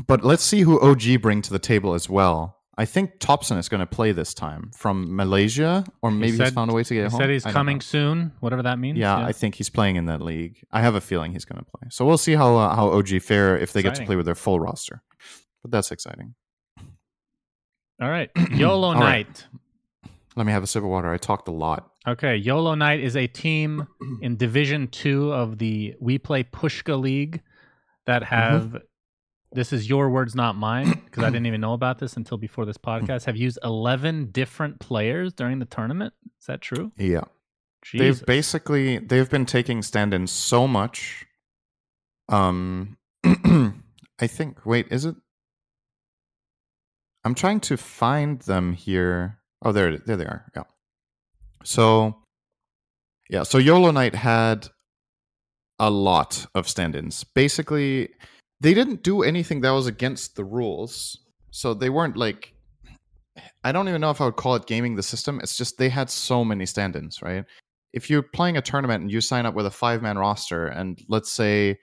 but let's see who O G bring to the table as well. I think Thompson is going to play this time from Malaysia, or maybe he said, he's found a way to get he home. He said he's I coming soon, whatever that means. Yeah, yeah, I think he's playing in that league. I have a feeling he's going to play. So we'll see how uh, how O G fare if they exciting. get to play with their full roster. But that's exciting. All right. YOLO All Knight. Right. Let me have a sip of water. I talked a lot. Okay, YOLO Knight is a team in Division two of the WePlay Pushka League that have, mm-hmm. this is your words, not mine, because I didn't even know about this until before this podcast, have used eleven different players during the tournament. Is that true? Yeah. Jesus. They've basically, they've been taking stand-ins so much. Um, I think, wait, is it? I'm trying to find them here. Oh, there, there they are, yeah. So, yeah, so YOLO Knight had a lot of stand-ins. Basically, they didn't do anything that was against the rules. So they weren't like, I don't even know if I would call it gaming the system. It's just they had so many stand-ins, right? if you're playing a tournament and you sign up with a five-man roster, and let's say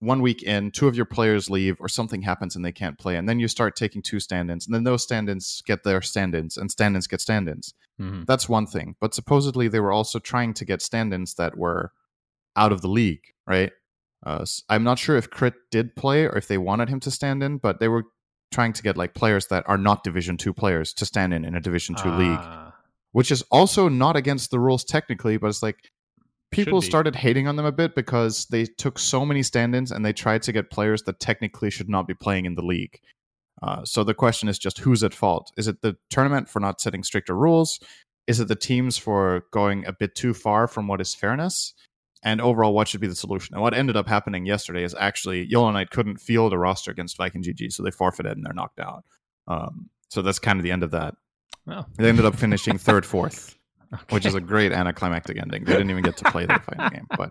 one week in, two of your players leave or something happens and they can't play, and then you start taking two stand-ins, and then those stand-ins get their stand-ins, and stand-ins get stand-ins. Mm-hmm. That's one thing. But supposedly they were also trying to get stand-ins that were out of the league, right? Uh, I'm not sure if Crit did play or if they wanted him to stand in, but they were trying to get like players that are not Division two players to stand in in a Division two uh. league, which is also not against the rules technically, but it's like people started hating on them a bit because they took so many stand-ins and they tried to get players that technically should not be playing in the league. Uh, so the question is just who's at fault? Is it the tournament for not setting stricter rules? Is it the teams for going a bit too far from what is fairness? And overall, what should be the solution? And what ended up happening yesterday is actually YOLO Knight couldn't field a roster against Viking G G, so they forfeited and they're knocked out. Um, so that's kind of the end of that. Oh. They ended up finishing third, fourth, okay. which is a great anticlimactic ending. They didn't even get to play their final game. But, uh,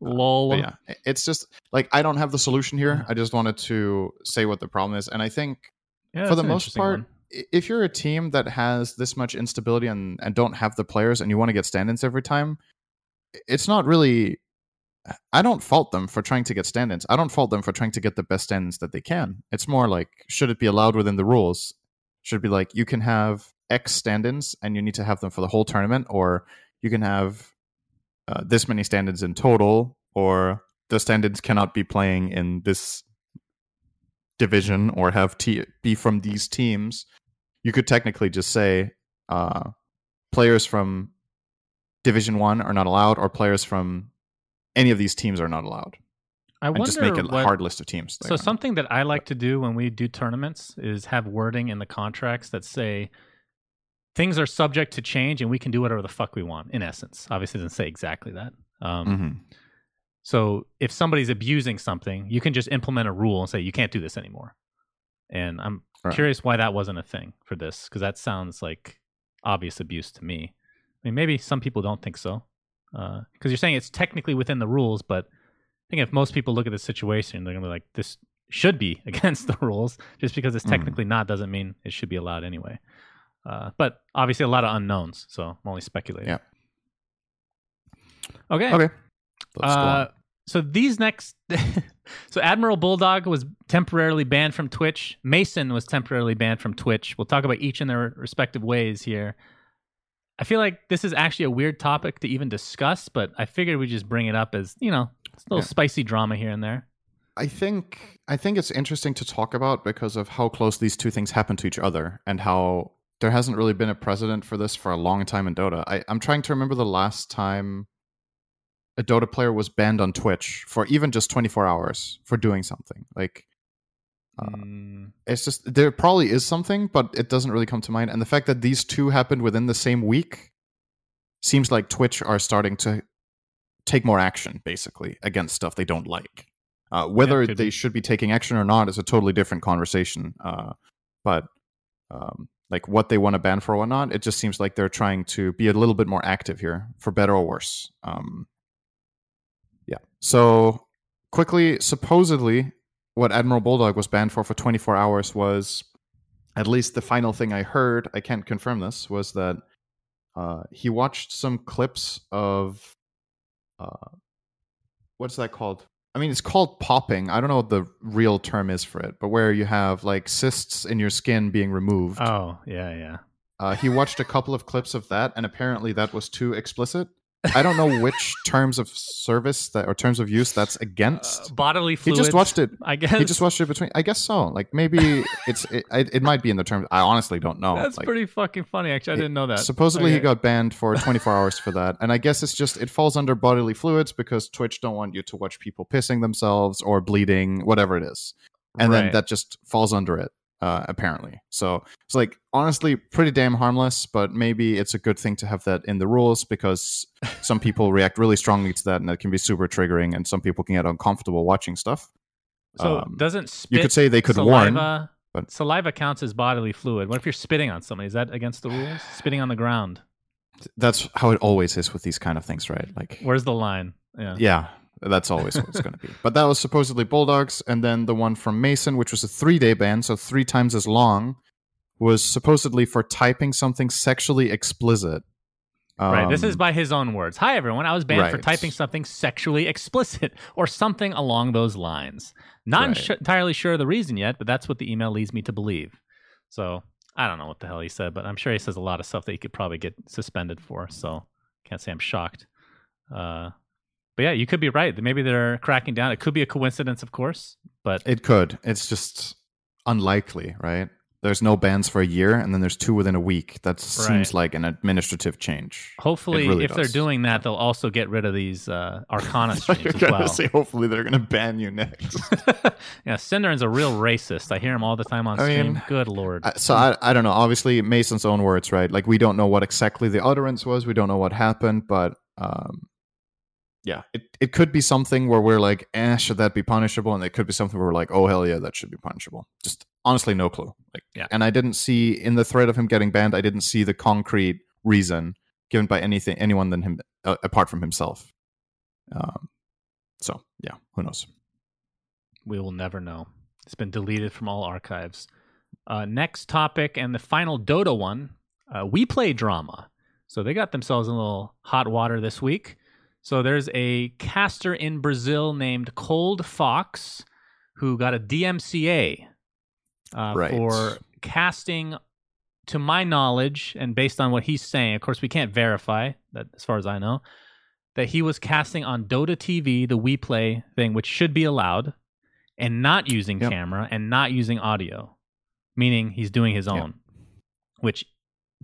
Lol. But yeah, it's just like I don't have the solution here. I just wanted to say what the problem is. And I think yeah, for the most part, one. if you're a team that has this much instability and, and don't have the players and you want to get stand-ins every time, it's not really, I don't fault them for trying to get stand-ins. I don't fault them for trying to get the best stand-ins that they can. It's more like, should it be allowed within the rules? Should it be like, you can have X stand-ins and you need to have them for the whole tournament, or you can have uh, this many stand-ins in total, or the stand-ins cannot be playing in this division or have t- be from these teams. You could technically just say uh, players from Division One are not allowed, or players from any of these teams are not allowed. I and wonder just make a what, hard list of teams. So something that I like to do when we do tournaments is have wording in the contracts that say things are subject to change and we can do whatever the fuck we want, in essence. Obviously it doesn't say exactly that. Um, mm-hmm. So if somebody's abusing something, you can just implement a rule and say you can't do this anymore. And I'm right. curious why that wasn't a thing for this, because that sounds like obvious abuse to me. I mean, maybe some people don't think so, because uh, you're saying it's technically within the rules, but I think if most people look at the situation, they're going to be like, this should be against the rules. Just because it's technically mm. not doesn't mean it should be allowed anyway. Uh, but obviously a lot of unknowns, so I'm only speculating. Yeah. Okay. Okay. Let's uh, go so these next... so Admiral Bulldog was temporarily banned from Twitch. Mason was temporarily banned from Twitch. We'll talk about each in their respective ways here. I feel like this is actually a weird topic to even discuss, but I figured we just bring it up as, you know, it's a little yeah. spicy drama here and there. I think I think it's interesting to talk about because of how close these two things happen to each other and how there hasn't really been a precedent for this for a long time in Dota. I, I'm trying to remember the last time a Dota player was banned on Twitch for even just twenty-four hours for doing something. Like, Uh, mm. it's just there probably is something, but it doesn't really come to mind. And the fact that these two happened within the same week seems like Twitch are starting to take more action, basically, against stuff they don't like. Uh, whether yeah, they should be taking action or not is a totally different conversation. Uh, but um, like what they want to ban for or not, it just seems like they're trying to be a little bit more active here, for better or worse. Um, yeah. So quickly, supposedly, what Admiral Bulldog was banned for for twenty-four hours was, at least the final thing I heard, I can't confirm this, was that uh, he watched some clips of, uh, what's that called? I mean, it's called popping. I don't know what the real term is for it, but where you have like cysts in your skin being removed. Oh, yeah, yeah. Uh, he watched a couple of clips of that, and apparently that was too explicit. I don't know which terms of service that or terms of use that's against. Uh, bodily fluids. He just watched it. I guess he just watched it between. I guess so. Like maybe it's it, it might be in the terms. I honestly don't know. That's like, pretty fucking funny. Actually, I it, didn't know that. Supposedly okay. he got banned for twenty-four hours for that, and I guess it's just it falls under bodily fluids because Twitch don't want you to watch people pissing themselves or bleeding, whatever it is, and right. then that just falls under it. Uh, apparently. So it's like, honestly, pretty damn harmless, but maybe it's a good thing to have that in the rules because some people react really strongly to that and it can be super triggering and some people can get uncomfortable watching stuff. So um, doesn't spit, you could say they could saliva, warn. But saliva counts as bodily fluid. What if you're spitting on somebody? Is that against the rules? Spitting on the ground. That's how it always is with these kind of things, right? Like, where's the line? Yeah. Yeah. That's always what it's going to be. But that was supposedly Bulldogs. And then the one from Mason, which was a three-day ban, so three times as long, was supposedly for typing something sexually explicit. Um, right. This is by his own words. Hi, everyone. I was banned right. for typing something sexually explicit or something along those lines. Not right. en- entirely sure of the reason yet, but that's what the email leads me to believe. So I don't know what the hell he said, but I'm sure he says a lot of stuff that he could probably get suspended for. So can't say I'm shocked. Uh, but yeah, you could be right. Maybe they're cracking down. It could be a coincidence, of course, but it could. It's just unlikely, right? There's no bans for a year, and then there's two within a week. That right. seems like an administrative change. Hopefully, really if does. They're doing that, they'll also get rid of these uh, Arcana streams as well. I was going to say, hopefully, they're going to ban you next. Yeah, Cindarin's a real racist. I hear him all the time on I stream. Mean, Good Lord. I, so, I, I don't know. Obviously, Mason's own words, right? Like, we don't know what exactly the utterance was. We don't know what happened, but... Um, Yeah, it, it could be something where we're like, eh, should that be punishable? And it could be something where we're like, oh, hell yeah, that should be punishable. Just honestly, no clue. Like, yeah. And I didn't see, in the thread of him getting banned, I didn't see the concrete reason given by anything, anyone than him, uh, apart from himself. Um, so, yeah, who knows? We will never know. It's been deleted from all archives. Uh, next topic, and the final Dota one, uh, WePlay drama. So they got themselves a little hot water this week. So there's a caster in Brazil named Cold Fox who got a D M C A uh, right. for casting, to my knowledge, and based on what he's saying, of course we can't verify that as far as I know, that he was casting on Dota T V, the WePlay thing, which should be allowed, and not using yep. camera and not using audio, meaning he's doing his own, yep. which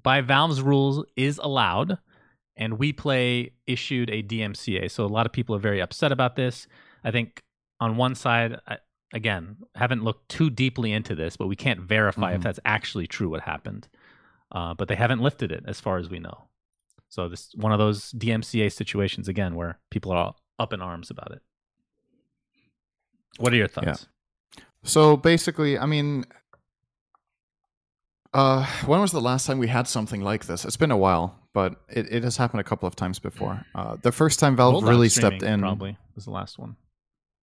by Valve's rules is allowed. And WePlay issued a D M C A. So a lot of people are very upset about this. I think on one side, I, again, haven't looked too deeply into this, but we can't verify mm-hmm. if that's actually true what happened. Uh, but they haven't lifted it as far as we know. So this is one of those D M C A situations, again, where people are all up in arms about it. What are your thoughts? Yeah. So basically, I mean... Uh, when was the last time we had something like this? It's been a while, but it, it has happened a couple of times before. Uh, the first time Valve Hold really stepped in probably was the last one.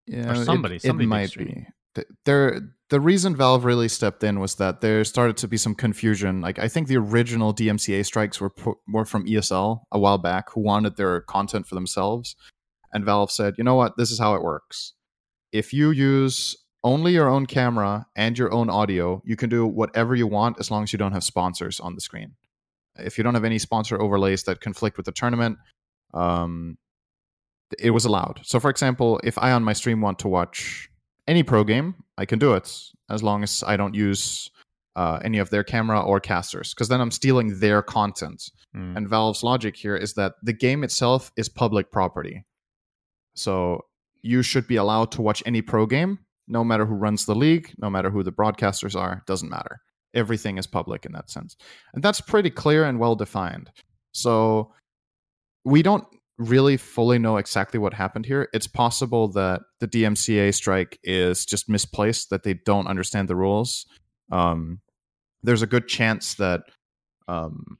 Yeah, or somebody, it, somebody it might streaming. be. There, the reason Valve really stepped in was that there started to be some confusion. Like I think the original D M C A strikes were put, were from E S L a while back, who wanted their content for themselves, and Valve said, you know what, this is how it works. If you use only your own camera and your own audio, you can do whatever you want as long as you don't have sponsors on the screen. If you don't have any sponsor overlays that conflict with the tournament, um, it was allowed. So for example, if I on my stream want to watch any pro game, I can do it as long as I don't use uh, any of their camera or casters, because then I'm stealing their content. Mm. And Valve's logic here is that the game itself is public property. So you should be allowed to watch any pro game. No matter who runs the league, no matter who the broadcasters are, doesn't matter. Everything is public in that sense. And that's pretty clear and well-defined. So we don't really fully know exactly what happened here. It's possible that the D M C A strike is just misplaced, that they don't understand the rules. Um, there's a good chance that... Um,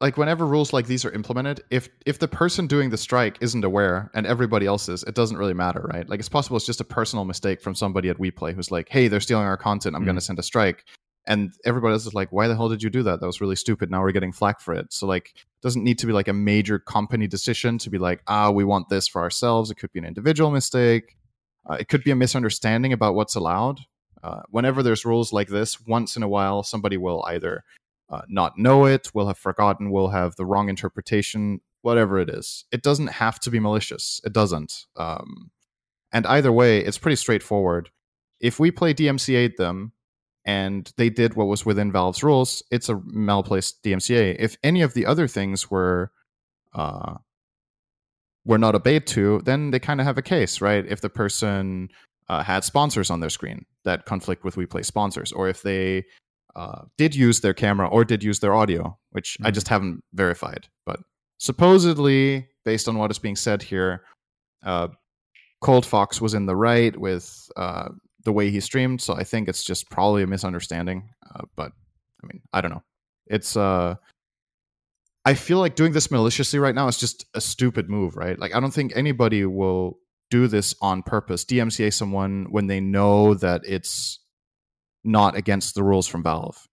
Like whenever rules like these are implemented, if if the person doing the strike isn't aware and everybody else is, it doesn't really matter, right? Like it's possible it's just a personal mistake from somebody at WePlay who's like, hey, they're stealing our content, I'm mm-hmm. going to send a strike. And everybody else is like, why the hell did you do that? That was really stupid. Now we're getting flack for it. So like, it doesn't need to be like a major company decision to be like, ah, we want this for ourselves. It could be an individual mistake. Uh, it could be a misunderstanding about what's allowed. Uh, whenever there's rules like this, once in a while, somebody will either... Uh, not know it, we'll have forgotten, we'll have the wrong interpretation, whatever it is. It doesn't have to be malicious. It doesn't. Um, and either way, it's pretty straightforward. If we play D M C A'd them and they did what was within Valve's rules, it's a malplaced D M C A. If any of the other things were uh, were not obeyed to, then they kind of have a case, right? If the person uh, had sponsors on their screen that conflict with WePlay sponsors, or if they Uh, did use their camera or did use their audio, which mm-hmm. I just haven't verified. But supposedly, based on what is being said here, uh, Cold Fox was in the right with uh, the way he streamed. So I think it's just probably a misunderstanding. Uh, but I mean, I don't know. It's uh, I feel like doing this maliciously right now is just a stupid move, right? Like I don't think anybody will do this on purpose. D M C A someone when they know that it's not against the rules from Valve.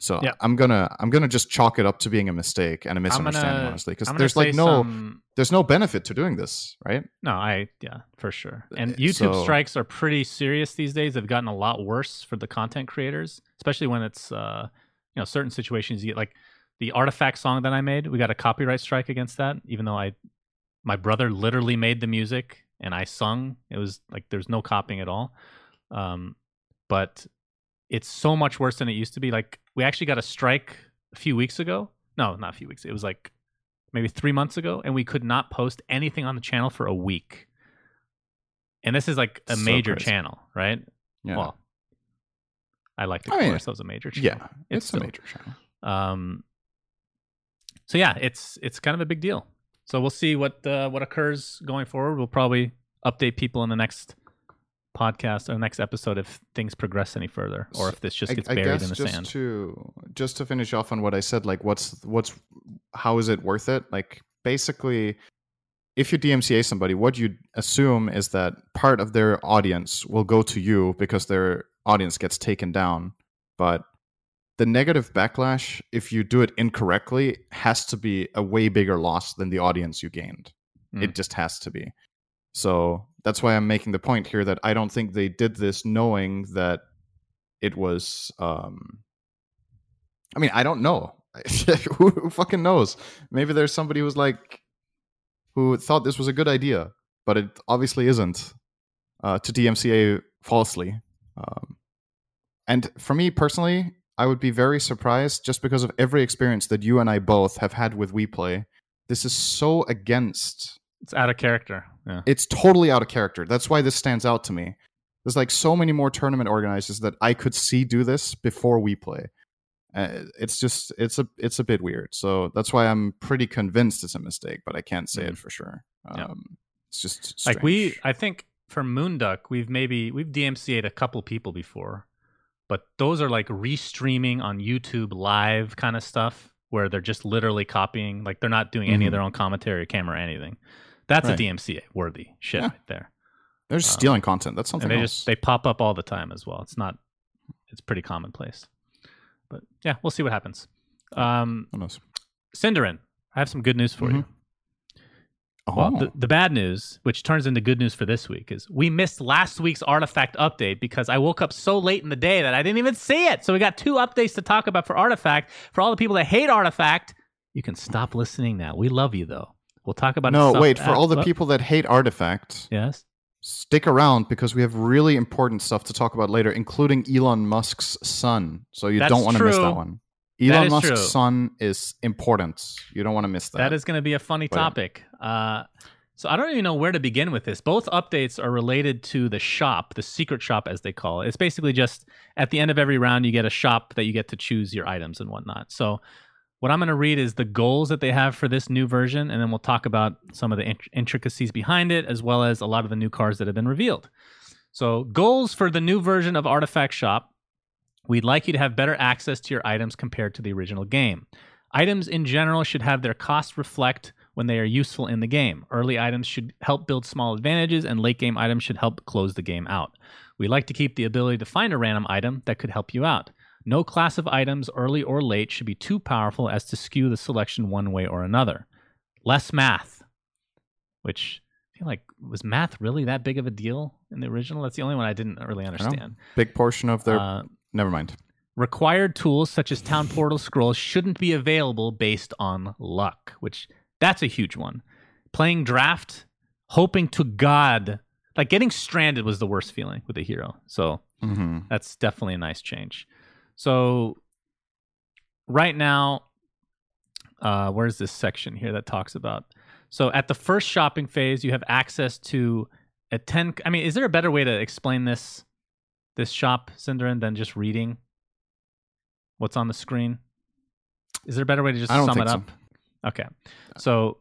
So yeah. I'm gonna I'm gonna just chalk it up to being a mistake and a misunderstanding, gonna, honestly, because there's like no some... there's no benefit to doing this, right? No, I yeah for sure. And YouTube so... strikes are pretty serious these days. They've gotten a lot worse for the content creators, especially when it's uh, you know, certain situations. You get like the Artifact song that I made. We got a copyright strike against that, even though I my brother literally made the music and I sung. It was like there's no copying at all, um, but it's so much worse than it used to be. Like, we actually got a strike a few weeks ago. No, not a few weeks. It was like maybe three months ago, and we could not post anything on the channel for a week. And this is like a so major crazy. channel, right? Yeah. Well, I like to call I mean, ourselves a major channel. Yeah, it's, it's still, a major channel. Um, so yeah, it's it's kind of a big deal. So we'll see what uh, what occurs going forward. We'll probably update people in the next podcast or next episode if things progress any further, or if this just gets I, I buried in the just sand. To just to finish off on what I said, like what's what's how is it worth it? Like, basically, if you D M C A somebody, what you assume is that part of their audience will go to you because their audience gets taken down. But the negative backlash, if you do it incorrectly, has to be a way bigger loss than the audience you gained. Mm. It just has to be. So that's why I'm making the point here that I don't think they did this knowing that it was... Um, I mean, I don't know. who, who fucking knows? Maybe there's somebody who's like... who thought this was a good idea, but it obviously isn't, uh, to D M C A falsely. Um, and for me personally, I would be very surprised, just because of every experience that you and I both have had with WePlay. This is so against... It's out of character. Yeah. It's totally out of character. That's why this stands out to me. There's like so many more tournament organizers that I could see do this before WePlay. Uh, it's just, it's a it's a bit weird. So that's why I'm pretty convinced it's a mistake, but I can't say mm-hmm. it for sure. Um, yeah. It's just strange. Like we, I think for Moonduck, we've maybe, we've D M C A'd a couple people before, but those are like restreaming on YouTube live kind of stuff where they're just literally copying, like they're not doing mm-hmm. any of their own commentary or camera or anything. That's right. A D M C A worthy shit, yeah. right there. They're just um, stealing content. That's something and they else. Just, they pop up all the time as well. It's not. It's pretty commonplace. But yeah, we'll see what happens. Um, who knows? Cinderin, I have some good news for mm-hmm. you. Oh. Well, the, the bad news, which turns into good news for this week, is we missed last week's Artifact update because I woke up so late in the day that I didn't even see it. So we got two updates to talk about for Artifact. For all the people that hate Artifact, you can stop listening now. We love you, though. We'll talk about no, it. No, wait, for all the people that hate Artifact, yes, stick around because we have really important stuff to talk about later, including Elon Musk's son. So you That's don't want true. to miss that one. Elon that Musk's true. son is important. You don't want to miss that. That is going to be a funny wait. topic. Uh, so I don't even know where to begin with this. Both updates are related to the shop, the secret shop, as they call it. It's basically just at the end of every round, you get a shop that you get to choose your items and whatnot. So what I'm going to read is the goals that they have for this new version, and then we'll talk about some of the int- intricacies behind it, as well as a lot of the new cards that have been revealed. So, goals for the new version of Artifact Shop. We'd like you to have better access to your items compared to the original game. Items in general should have their cost reflect when they are useful in the game. Early items should help build small advantages, and late game items should help close the game out. We like to keep the ability to find a random item that could help you out. No class of items, early or late, should be too powerful as to skew the selection one way or another. Less math, which I feel like, was math really that big of a deal in the original? That's the only one I didn't really understand. Big portion of their... Uh, never mind. Required tools such as town portal scrolls shouldn't be available based on luck, which that's a huge one. Playing draft, hoping to God... Like, getting stranded was the worst feeling with a hero. So mm-hmm. that's definitely a nice change. So right now, uh, where's this section here that talks about? So at the first shopping phase, you have access to a ten... I mean, is there a better way to explain this this shop, Cinderin, than just reading what's on the screen? Is there a better way to just sum it up? So. Okay. So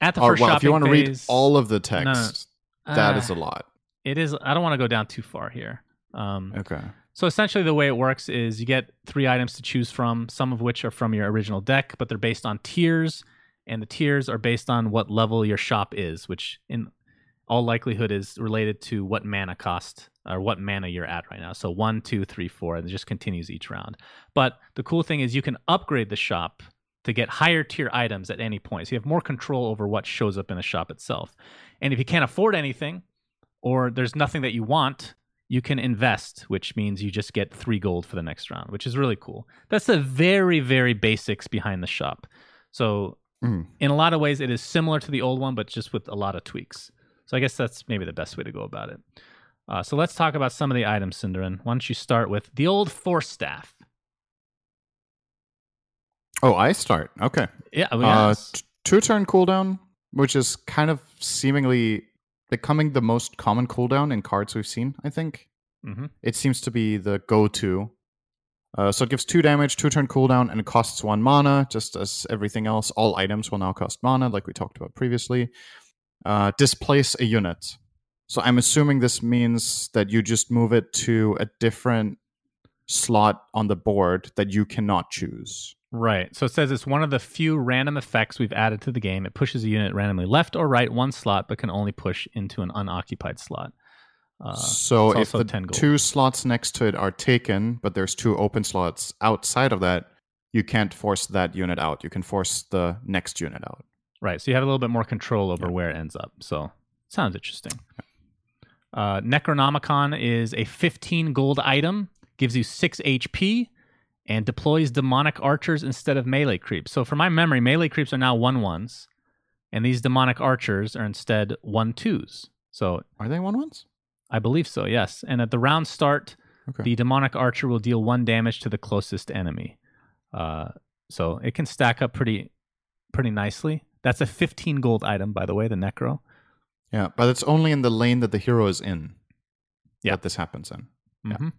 at the oh, first well, shopping phase... If you want to read all of the text, no, no, that uh, is a lot. It is. I don't want to go down too far here. Um, okay. So essentially the way it works is you get three items to choose from, some of which are from your original deck, but they're based on tiers, and the tiers are based on what level your shop is, which in all likelihood is related to what mana cost or what mana you're at right now. So one, two, three, four, and it just continues each round. But the cool thing is you can upgrade the shop to get higher tier items at any point. So you have more control over what shows up in the shop itself. And if you can't afford anything or there's nothing that you want, you can invest, which means you just get three gold for the next round, which is really cool. That's the very, very basics behind the shop. So mm. in a lot of ways, it is similar to the old one, but just with a lot of tweaks. So I guess that's maybe the best way to go about it. Uh, so let's talk about some of the items, Cinderin. Why don't you start with the old Force Staff? Oh, I start. Okay. Yeah. Uh, t- two-turn cooldown, which is kind of seemingly becoming the most common cooldown in cards we've seen, I think. Mm-hmm. It seems to be the go-to. Uh, so it gives two damage, two-turn cooldown, and it costs one mana, just as everything else. All items will now cost mana, like we talked about previously. Uh, displace a unit. So I'm assuming this means that you just move it to a different slot on the board that you cannot choose. Right. So it says it's one of the few random effects we've added to the game. It pushes a unit randomly left or right one slot, but can only push into an unoccupied slot. Uh, so if the two slots next to it are taken, but there's two open slots outside of that, you can't force that unit out. You can force the next unit out. Right. So you have a little bit more control over yeah. where it ends up. So sounds interesting. Uh, Necronomicon is a fifteen gold item, gives you six H P, and deploys demonic archers instead of melee creeps. So for my memory, melee creeps are now one ones, and these demonic archers are instead one twos. So are they one ones? I believe so, yes. And at the round start, okay. the demonic archer will deal one damage to the closest enemy. Uh, so it can stack up pretty pretty nicely. That's a fifteen gold item, by the way, the Necro. Yeah, but it's only in the lane that the hero is in yeah. that this happens in. Mm-hmm. Yeah.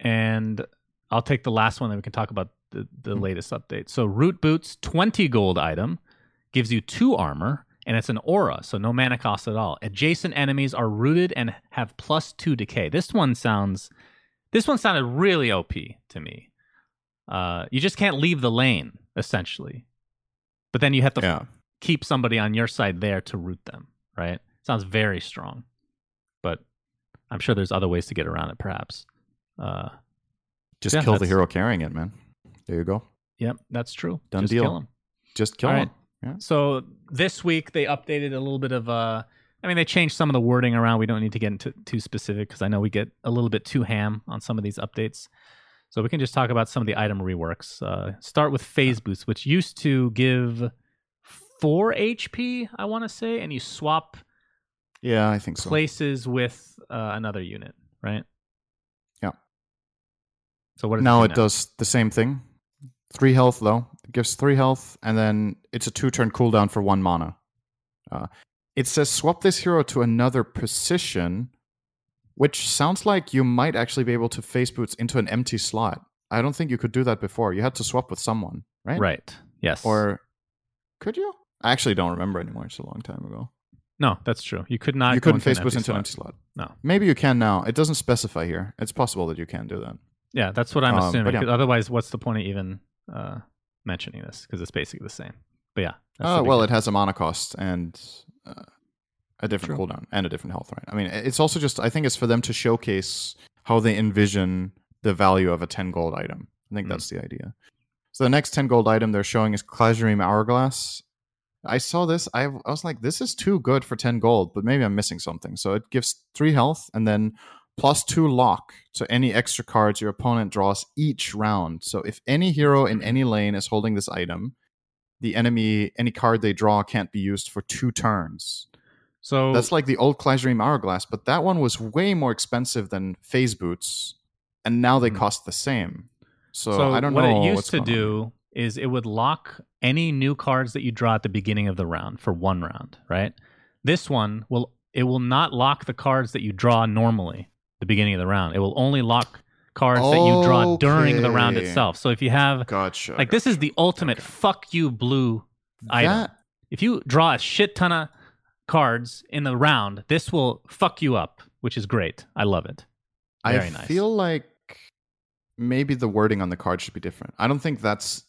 And I'll take the last one, then we can talk about the, the mm-hmm. latest update. So Root Boots, twenty gold item, gives you two armor, and it's an aura, so no mana cost at all. Adjacent enemies are rooted and have plus two decay. This one sounds, this one sounded really O P to me. Uh, you just can't leave the lane, essentially. But then you have to yeah. f- keep somebody on your side there to root them, right? Sounds very strong. But I'm sure there's other ways to get around it, perhaps. Uh Just yeah, kill the hero carrying it, man. There you go. Yep, that's true. Done Just deal. Kill him. Just kill All him. Right. Yeah. So this week they updated a little bit of, uh, I mean, they changed some of the wording around. We don't need to get into too specific because I know we get a little bit too ham on some of these updates. So we can just talk about some of the item reworks. Uh, start with phase boost, which used to give four H P, I want to say, and you swap yeah, I think so. places with uh, another unit, right? So what now it now? does the same thing. Three health, though. It gives three health, and then it's a two-turn cooldown for one mana. Uh, it says swap this hero to another position, which sounds like you might actually be able to face boots into an empty slot. I don't think you could do that before. You had to swap with someone, right? Right, yes. Or could you? I actually don't remember anymore. It's a long time ago. No, that's true. You could not. You couldn't face boots into an empty slot. No. Maybe you can now. It doesn't specify here. It's possible that you can do that. Yeah, that's what I'm assuming. Um, yeah. Otherwise, what's the point of even uh, mentioning this? Because it's basically the same. But yeah. Oh, uh, well, it has a mana cost and uh, a different True. cooldown and a different health, right? I mean, it's also just, I think it's for them to showcase how they envision the value of a ten gold item. I think mm-hmm. that's the idea. So the next ten gold item they're showing is Clashream Hourglass. I saw this. I, I was like, this is too good for ten gold, but maybe I'm missing something. So it gives three health and then plus two lock, so any extra cards your opponent draws each round. So if any hero in any lane is holding this item, the enemy, any card they draw can't be used for two turns. So that's like the old Clashream Hourglass, but that one was way more expensive than Phase Boots, and now they mm-hmm. cost the same. So, so I don't what know what it used to do on. is it would lock any new cards that you draw at the beginning of the round for one round, right? This one will it will not lock the cards that you draw normally. The beginning of the round. It will only lock cards okay. that you draw during the round itself. So if you have gotcha, like gotcha. this is the ultimate okay. fuck you blue item. That... If you draw a shit ton of cards in the round, this will fuck you up, which is great. I love it. Very I nice. feel like maybe the wording on the card should be different. I don't think that's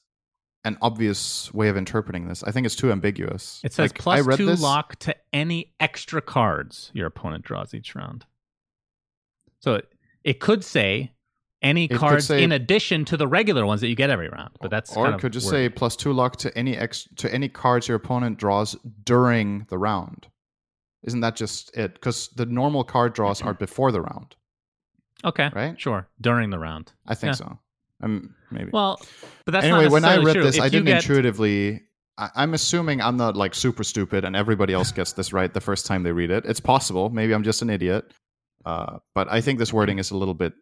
an obvious way of interpreting this. I think it's too ambiguous. It says like, plus two this. lock to any extra cards your opponent draws each round. So it, it could say any it cards say, in addition to the regular ones that you get every round. But that's or kind it could of just weird. say plus two lock to any ex to any cards your opponent draws during the round. Isn't that just it? Because the normal card draws are before the round. Okay. Right. Sure. During the round. I think yeah. so. Um, maybe. Well, but that's anyway. Not when I read true. this, if I didn't get... intuitively. I, I'm assuming I'm not like super stupid, and everybody else gets this right the first time they read it. It's possible. Maybe I'm just an idiot. Uh, but I think this wording is a little bit.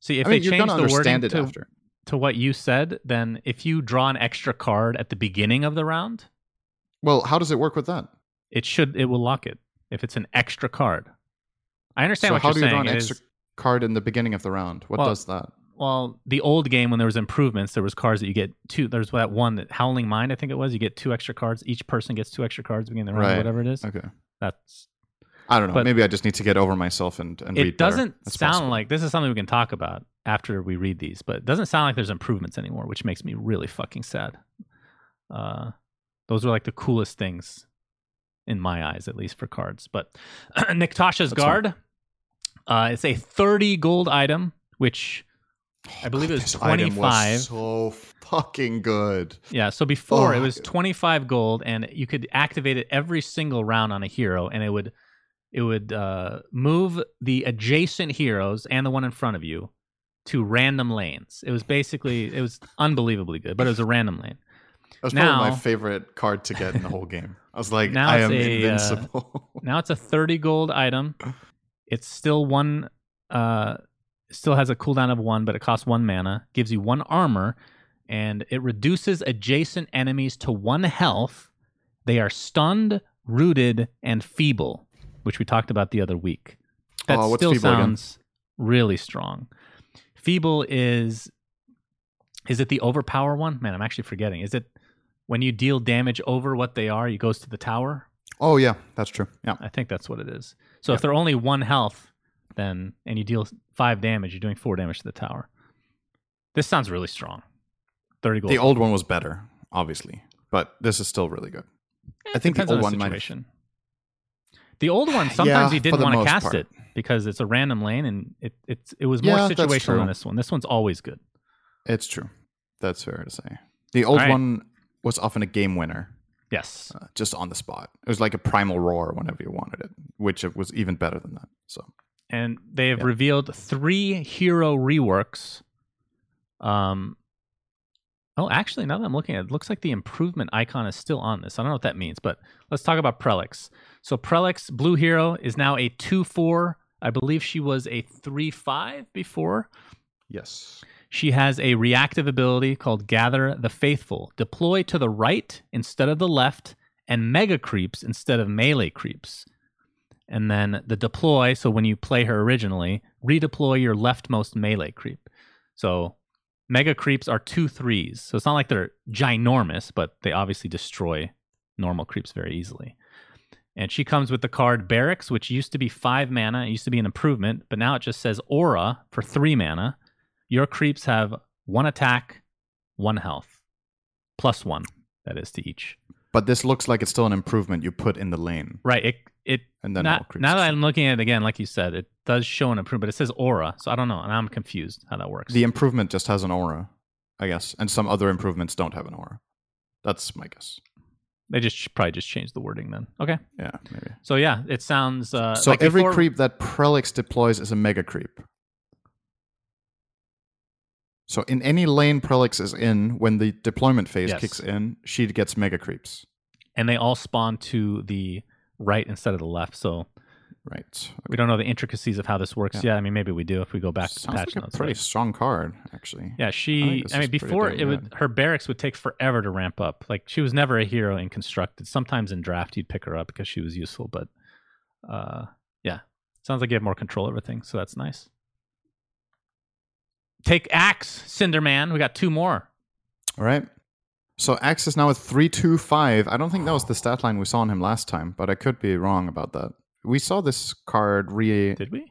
See, if I mean, they change the wording it to, after. to what you said, then if you draw an extra card at the beginning of the round, well, how does it work with that? It should. It will lock it if it's an extra card. I understand so what you're saying. So how do you draw an extra is... card in the beginning of the round? What well, does that? Well, the old game, when there was improvements, there was cards that you get two. There's that one that Howling Mind, I think it was. You get two extra cards. Each person gets two extra cards beginning the round, right. whatever it is. Okay, that's. I don't know. But maybe I just need to get over myself and, and it read It doesn't that's sound possible. like this is something we can talk about after we read these, but it doesn't sound like there's improvements anymore, which makes me really fucking sad. Uh, those were like the coolest things in my eyes, at least for cards. But Niktasha's that's Guard, uh, it's a thirty gold item, which. I believe God, it was twenty-five. Was so fucking good. Yeah, so before oh, it was twenty-five gold, and you could activate it every single round on a hero, and it would it would uh, move the adjacent heroes and the one in front of you to random lanes. It was basically it was unbelievably good, but it was a random lane. That was now, probably my favorite card to get in the whole game. I was like, I am a, invincible. Uh, now it's a thirty gold item. It's still one. Uh, Still has a cooldown of one, but it costs one mana. Gives you one armor, and it reduces adjacent enemies to one health. They are stunned, rooted, and feeble, which we talked about the other week. That oh, what's still feeble sounds again? really strong. Feeble is... Is it the overpower one? Man, I'm actually forgetting. Is it when you deal damage over what they are, it goes to the tower? Oh, yeah. That's true. Yeah, I think that's what it is. So yeah. if they're only one health... Then and you deal five damage, you're doing four damage to the tower. This sounds really strong. thirty gold. The old one was better, obviously, but this is still really good. Yeah, I think the old on the one situation. might. The old one sometimes yeah, you didn't want to cast part. it because it's a random lane and it it's it was more yeah, situational than this one. This one's always good. It's true. That's fair to say. The old right. one was often a game winner. Yes, uh, just on the spot. It was like a primal roar whenever you wanted it, which it was even better than that. So. And they have yeah. revealed three hero reworks. Um, oh, actually, now that I'm looking at it, it looks like the improvement icon is still on this. I don't know what that means, but let's talk about Prelix. So Prelix, blue hero, is now a two four. I believe she was a three five before. Yes. She has a reactive ability called Gather the Faithful. Deploy to the right instead of the left, and mega creeps instead of melee creeps. And then the deploy, so when you play her originally, redeploy your leftmost melee creep. So mega creeps are two threes. So it's not like they're ginormous, but they obviously destroy normal creeps very easily. And she comes with the card Barracks, which used to be five mana. It used to be an improvement, but now it just says Aura for three mana. Your creeps have one attack, one health, plus one, that is, to each. But this looks like it's still an improvement you put in the lane. Right, it... It and then not, now that I'm looking at it again, like you said, it does show an improvement, but it says aura, so I don't know, and I'm confused how that works. The improvement just has an aura, I guess, and some other improvements don't have an aura. That's my guess. They just probably just changed the wording then. Okay. Yeah, maybe. So yeah, it sounds. Uh, so like every before... creep that Prelix deploys is a mega creep. So in any lane Prelix is in, when the deployment phase yes. kicks in, she gets mega creeps, and they all spawn to the. right instead of the left, so right. Okay. We don't know the intricacies of how this works yeah. yet. I mean, maybe we do if we go back Sounds to the patch like notes. A pretty right? strong card, actually. Yeah, she. I, I mean, before it would, her barracks would take forever to ramp up. Like she was never a hero in constructed. Sometimes in draft, you'd pick her up because she was useful. But uh, yeah, sounds like you have more control over things, so that's nice. Take Axe, Cinderman. We got two more. All right. So Axe is now at three two five. I don't think that was the stat line we saw on him last time, but I could be wrong about that. We saw this card re... Did we?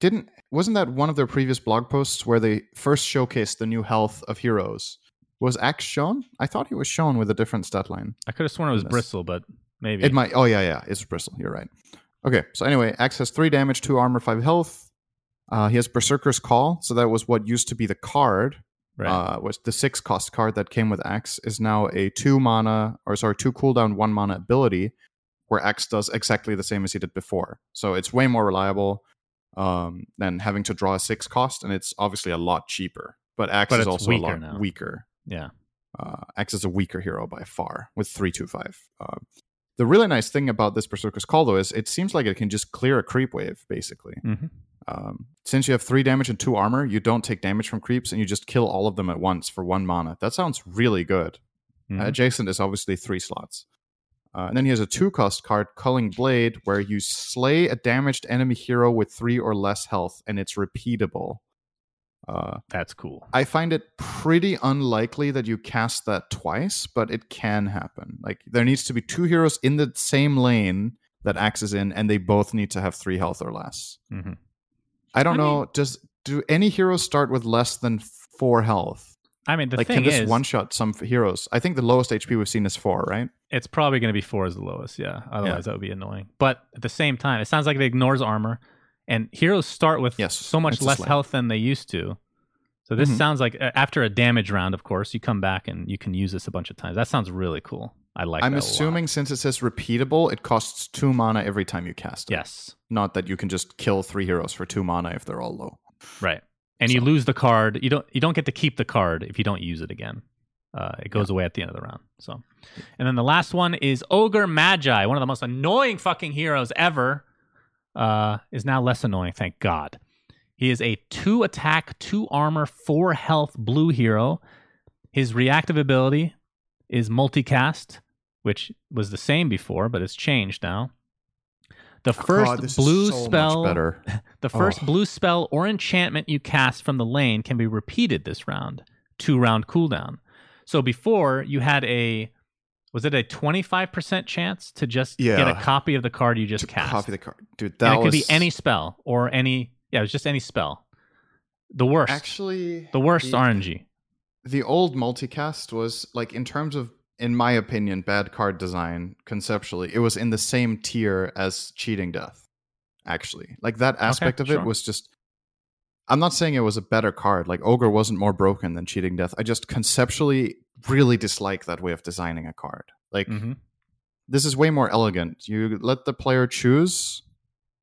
Didn't... Wasn't that one of their previous blog posts where they first showcased the new health of heroes? Was Axe shown? I thought he was shown with a different stat line. I could have sworn it was Bristle, but maybe. It might. Oh, yeah, yeah. It's Bristle. You're right. Okay. So anyway, Axe has three damage, two armor, five health. Uh, he has Berserker's Call. So that was what used to be the card. Right. Uh, was the six cost card that came with Axe is now a two mana, or sorry, two cooldown, one mana ability, where Axe does exactly the same as he did before. So it's way more reliable um, than having to draw a six cost, and it's obviously a lot cheaper. But Axe but is also a lot now. weaker. Yeah, uh, Axe is a weaker hero by far with three two five. Uh, the really nice thing about this Berserker's Call though is it seems like it can just clear a creep wave basically. Mm-hmm. Um, since you have three damage and two armor, you don't take damage from creeps, and you just kill all of them at once for one mana. That sounds really good. Mm-hmm. uh, adjacent is obviously three slots, uh, and then he has a two-cost card, Culling Blade, where you slay a damaged enemy hero with three or less health, and it's repeatable. Uh, That's cool. I find it pretty unlikely that you cast that twice, but it can happen. Like there needs to be two heroes in the same lane that Axe is in, and they both need to have three health or less. Mm-hmm. I don't I know. Mean, does do any heroes start with less than four health? I mean, the like, thing can this is, one shot some heroes? I think the lowest H P we've seen is four, right? It's probably going to be four as the lowest. Yeah. Otherwise, yeah. that would be annoying. But at the same time, it sounds like it ignores armor, and heroes start with yes, so much less health than they used to. So this mm-hmm. sounds like after a damage round, of course, you come back and you can use this a bunch of times. That sounds really cool. I like I'm that. I'm assuming a lot. Since it says repeatable, it costs two mana every time you cast it. Yes. Not that you can just kill three heroes for two mana if they're all low. Right. And so. you lose the card. You don't you don't get to keep the card if you don't use it again. Uh, it goes yeah. away at the end of the round. So, and then the last one is Ogre Magi, one of the most annoying fucking heroes ever. Uh, is now less annoying, thank God. He is a two attack, two armor, four health blue hero. His reactive ability is Multicast, which was the same before, but it's changed now. The first oh God, blue so spell, the first oh. blue spell or enchantment you cast from the lane can be repeated this round. Two round cooldown. So before you had a, was it a twenty-five percent chance to just yeah. get a copy of the card you just to cast? Copy the card, dude. That and it was... could be any spell or any. Yeah, it was just any spell. The worst, actually, the worst the, R N G. The old Multicast was like, in terms of, in my opinion, bad card design conceptually, it was in the same tier as Cheating Death. Actually, like that aspect okay, of it sure. was just. I'm not saying it was a better card. Like Ogre wasn't more broken than Cheating Death. I just conceptually really dislike that way of designing a card. Like mm-hmm. this is way more elegant. You let the player choose.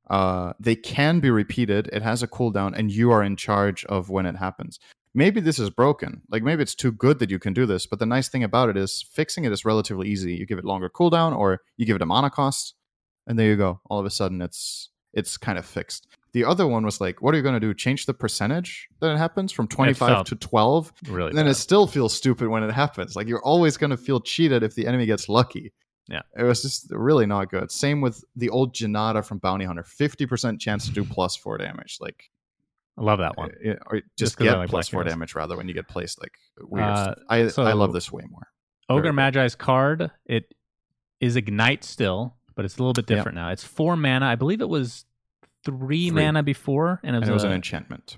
Uh, they can be repeated. It has a cooldown, and you are in charge of when it happens. Maybe this is broken. Like maybe it's too good that you can do this. But the nice thing about it is fixing it is relatively easy. You give it longer cooldown, or you give it a mana cost, and there you go. All of a sudden, it's it's kind of fixed. The other one was like, what are you going to do? Change the percentage that it happens from twenty-five to twelve? Really? And then bad. It still feels stupid when it happens. Like you're always going to feel cheated if the enemy gets lucky. Yeah. It was just really not good. Same with the old Janata from Bounty Hunter. fifty percent chance to do plus four damage. Like, I love that one. It, or just, just get plus four damage rather when you get placed like weird uh, stuff. I, so I love this way more. Ogre Magi's card, it is Ignite still, but it's a little bit different yeah. now. It's four mana. I believe it was... Three, three mana before, and it was, and it was a, an enchantment.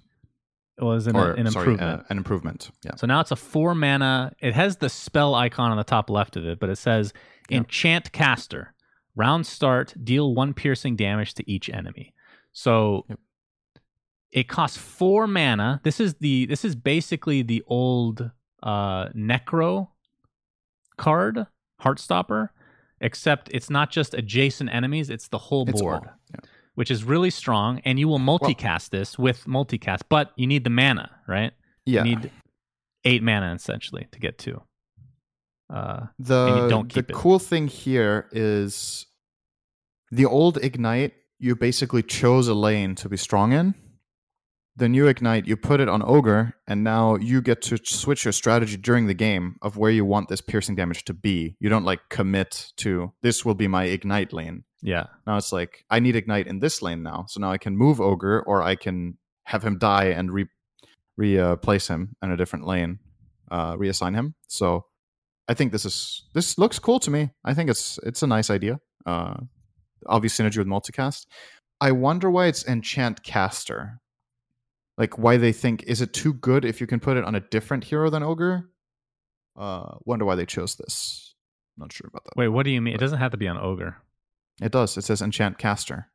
It was an, or, an improvement. Sorry, uh, an improvement. Yeah. So now it's a four mana. It has the spell icon on the top left of it, but it says yeah. Enchant Caster. Round start. Deal one piercing damage to each enemy. So yep. it costs four mana. This is the this is basically the old uh, Necro card, Heartstopper, except it's not just adjacent enemies. It's the whole it's board. All, yeah. Which is really strong, and you will multicast well, this with multicast, but you need the mana, right? Yeah. You need eight mana, essentially, to get two. Uh, the and you don't keep the it. Cool thing here is the old Ignite, you basically chose a lane to be strong in. The new Ignite, you put it on Ogre, and now you get to switch your strategy during the game of where you want this piercing damage to be. You don't, like, commit to, this will be my Ignite lane. Yeah. Now it's like, I need Ignite in this lane now. So now I can move Ogre, or I can have him die and re replace uh, him in a different lane, uh, reassign him. So I think this is this looks cool to me. I think it's it's a nice idea. Uh, obvious synergy with Multicast. I wonder why it's Enchant Caster. Like why they think, is it too good if you can put it on a different hero than Ogre? Uh, wonder why they chose this. Not sure about that. Wait, what do you mean? But it doesn't have to be on Ogre. It does. It says enchant caster.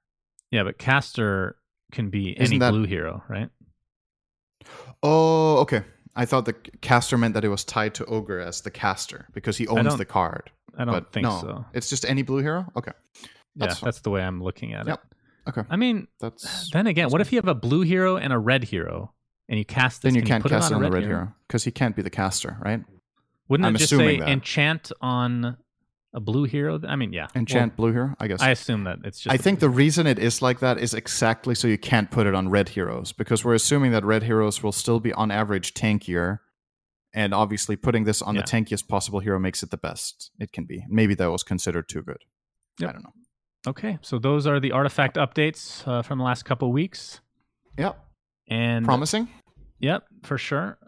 Yeah, but caster can be Isn't any that... blue hero, right? Oh, okay. I thought the caster meant that it was tied to Ogre as the caster because he owns the card. I don't but think no, so. It's just any blue hero? Okay. That's yeah, fine. That's the way I'm looking at yep. it. Okay. I mean, that's then again, that's what good. If you have a blue hero and a red hero and you cast this? Then you can can't you cast it on, it on the red hero because he can't be the caster, right? Wouldn't I'm it just say that. enchant on a blue hero? I mean, yeah. Enchant well, blue hero, I guess. I assume that it's just... I think the reason it is like that is exactly so you can't put it on red heroes, because we're assuming that red heroes will still be on average tankier, and obviously putting this on yeah. the tankiest possible hero makes it the best it can be. Maybe that was considered too good. Yep. I don't know. Okay, so those are the artifact updates uh, from the last couple weeks. Yep. And promising? Yep, for sure.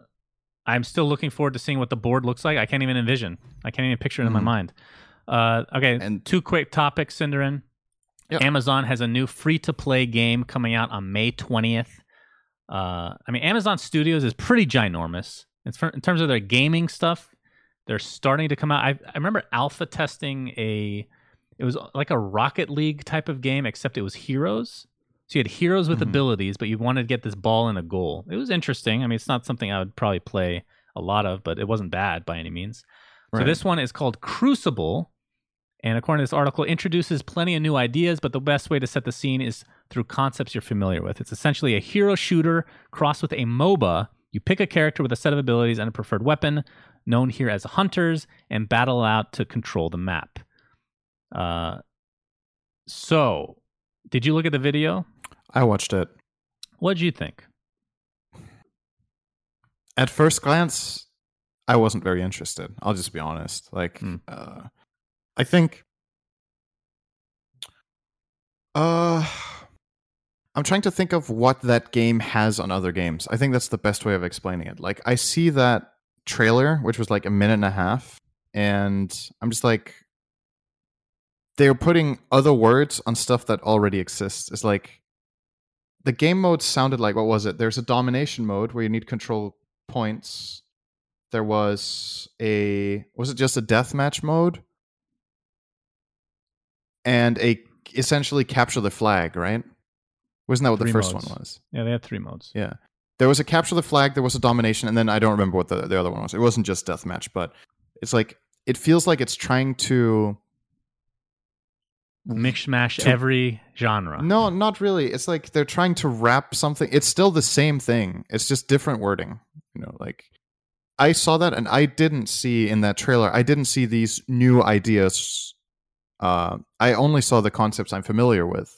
I'm still looking forward to seeing what the board looks like. I can't even envision. I can't even picture it mm-hmm. in my mind. Uh, okay, and two quick topics, Cinderin. Yep. Amazon has a new free-to-play game coming out on May twentieth. Uh, I mean, Amazon Studios is pretty ginormous. It's for, in terms of their gaming stuff, they're starting to come out. I, I remember alpha testing a... It was like a Rocket League type of game, except it was heroes. So you had heroes with mm-hmm. abilities, but you wanted to get this ball in a goal. It was interesting. I mean, it's not something I would probably play a lot of, but it wasn't bad by any means. Right. So this one is called Crucible, and according to this article, introduces plenty of new ideas, but the best way to set the scene is through concepts you're familiar with. It's essentially a hero shooter crossed with a MOBA. You pick a character with a set of abilities and a preferred weapon, known here as hunters, and battle out to control the map. Uh, so, did you look at the video? I watched it. What did you think? At first glance, I wasn't very interested. I'll just be honest. Like, mm. uh, I think, uh, I'm trying to think of what that game has on other games. I think that's the best way of explaining it. Like, I see that trailer, which was like a minute and a half, and I'm just like, they're putting other words on stuff that already exists. It's like the game mode sounded like, what was it? There's a domination mode where you need control points. There was a, was it just a deathmatch mode? And a essentially capture the flag, right? Wasn't that what three the first modes. one was? Yeah, they had three modes. Yeah. There was a capture the flag, there was a domination, and then I don't remember what the, the other one was. It wasn't just deathmatch, but it's like, it feels like it's trying to mishmash every genre. No, not really. It's like they're trying to wrap something. It's still the same thing. It's just different wording. You know, like I saw that, and I didn't see in that trailer. I didn't see these new ideas. Uh, I only saw the concepts I'm familiar with.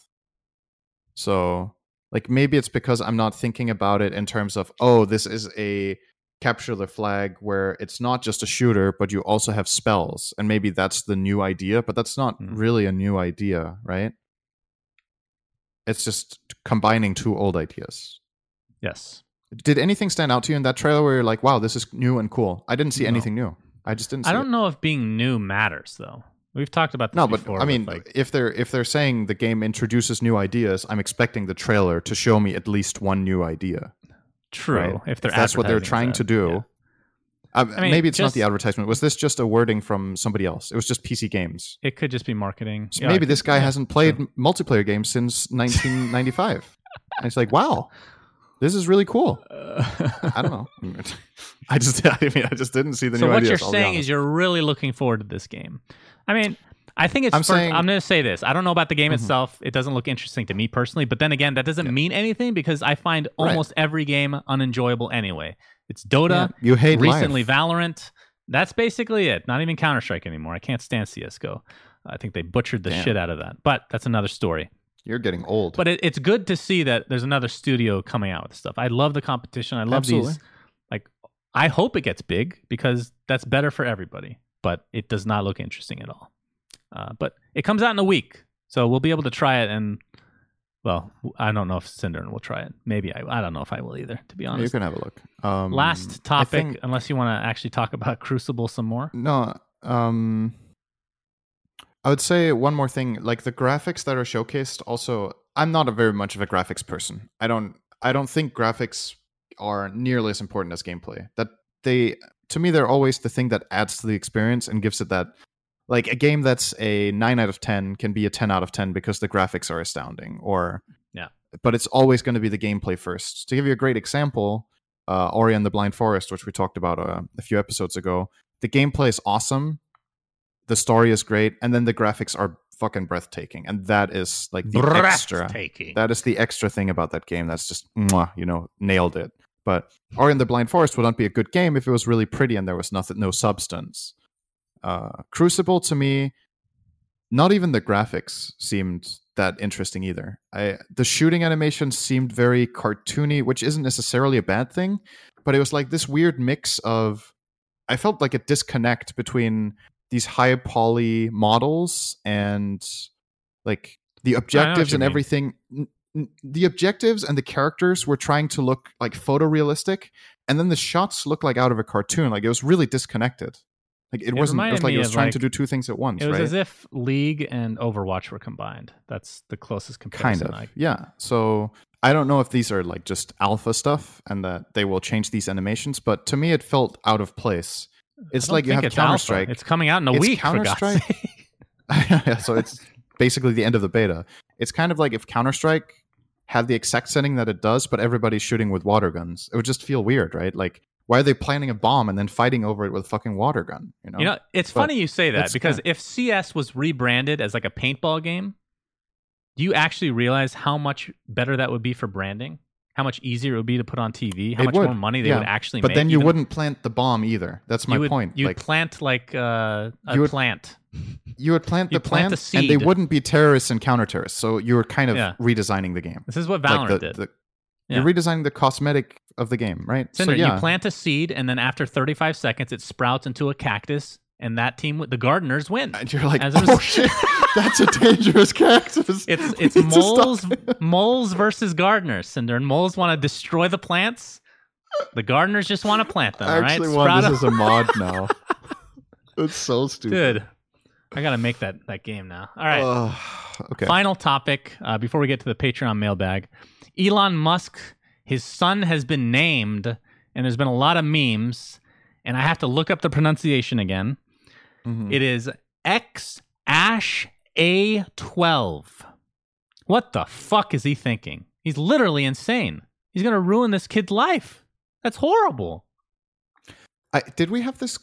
So, like maybe it's because I'm not thinking about it in terms of, oh, this is a capture the flag where it's not just a shooter, but you also have spells, and maybe that's the new idea, but that's not mm. really a new idea, right? It's just combining two old ideas. Yes. Did anything stand out to you in that trailer where you're like, wow, this is new and cool? I didn't see no. anything new. I just didn't see I don't it. know if being new matters, though. We've talked about this no, before. No, but I mean, like, if they're if they're saying the game introduces new ideas, I'm expecting the trailer to show me at least one new idea. True. Right. If, they're if that's what they're trying that, to do, yeah. um, I mean, maybe it's just not the advertisement. Was this just a wording from somebody else? It was just P C games. It could just be marketing. So yeah, maybe this guy yeah, hasn't played true. multiplayer games since nineteen ninety-five. And it's like, wow, this is really cool. Uh, I don't know. I just, I mean, I just didn't see the so new ideas. So what you're saying is you're really looking forward to this game. I mean, I think it's. I'm, saying, I'm going to say this. I don't know about the game mm-hmm. itself. It doesn't look interesting to me personally. But then again, that doesn't yeah. mean anything because I find almost right. every game unenjoyable anyway. It's Dota. Yeah, you hate recently life. Valorant. That's basically it. Not even Counter Strike anymore. I can't stand C S G O. I think they butchered the Damn. shit out of that. But that's another story. You're getting old. But it, it's good to see that there's another studio coming out with stuff. I love the competition. I love Absolutely. these. Like, I hope it gets big because that's better for everybody. But it does not look interesting at all. Uh, but it comes out in a week, so we'll be able to try it. And well, I don't know if Cinderin will try it. Maybe I. I don't know if I will either. To be honest, you can have a look. Um, Last topic, think, unless you want to actually talk about Crucible some more. No, um, I would say one more thing. Like the graphics that are showcased. Also, I'm not a very much of a graphics person. I don't. I don't think graphics are nearly as important as gameplay. That they to me, they're always the thing that adds to the experience and gives it that, like, a game that's a nine out of ten can be a ten out of ten because the graphics are astounding, or yeah, but it's always going to be the gameplay first. To give you a great example, uh, Ori and the Blind Forest, which we talked about uh, a few episodes ago, the gameplay is awesome, the story is great, and then the graphics are fucking breathtaking, and that is like the extra. That is the extra thing about that game. That's just, mwah, you know, nailed it. But Ori and the Blind Forest would not be a good game if it was really pretty and there was nothing, no substance. Uh, Crucible, to me, not even the graphics seemed that interesting either. I, the shooting animation seemed very cartoony, which isn't necessarily a bad thing, but it was like this weird mix of, I felt like a disconnect between these high poly models and like the objectives and everything. N- n- the objectives and the characters were trying to look like photorealistic, and then the shots looked like out of a cartoon. Like, it was really disconnected. Like it, it wasn't. It was like it was trying like, to do two things at once. It was right? as if League and Overwatch were combined. That's the closest comparison. Kind of. I- yeah. So I don't know if these are like just alpha stuff and that they will change these animations, but to me it felt out of place. It's like you have Counter Strike. It's coming out in a it's week. Counter Strike. So it's basically the end of the beta. It's kind of like if Counter Strike had the exact setting that it does, but everybody's shooting with water guns. It would just feel weird, right? Like, why are they planting a bomb and then fighting over it with a fucking water gun? You know, you know it's but funny you say that because yeah. if C S was rebranded as like a paintball game, do you actually realize how much better that would be for branding? How much easier it would be to put on T V, how it much would. more money they yeah. would actually but make. But then you even, wouldn't plant the bomb either. That's my you would, point. You'd like, plant like uh, a you would, plant. You would plant the plant, plant the and they wouldn't be terrorists and counter-terrorists. So you were kind of yeah. redesigning the game. This is what Valorant like the, did. The, yeah. You're redesigning the cosmetic of the game, right? Cinder, so yeah. you plant a seed, and then after thirty-five seconds, it sprouts into a cactus, and that team, the gardeners, win. And you're like, As oh was, shit, that's a dangerous cactus. It's it's moles moles versus gardeners, Cinderin. Moles want to destroy the plants. The gardeners just want to plant them, I right? I actually want this as a mod now. It's so stupid. Dude, I got to make that, that game now. All right. Uh, okay. Final topic uh, before we get to the Patreon mailbag. Elon Musk, his son has been named, and there's been a lot of memes. And I have to look up the pronunciation again. Mm-hmm. It is X Ash A twelve. What the fuck is he thinking? He's literally insane. He's going to ruin this kid's life. That's horrible. I, did we have this?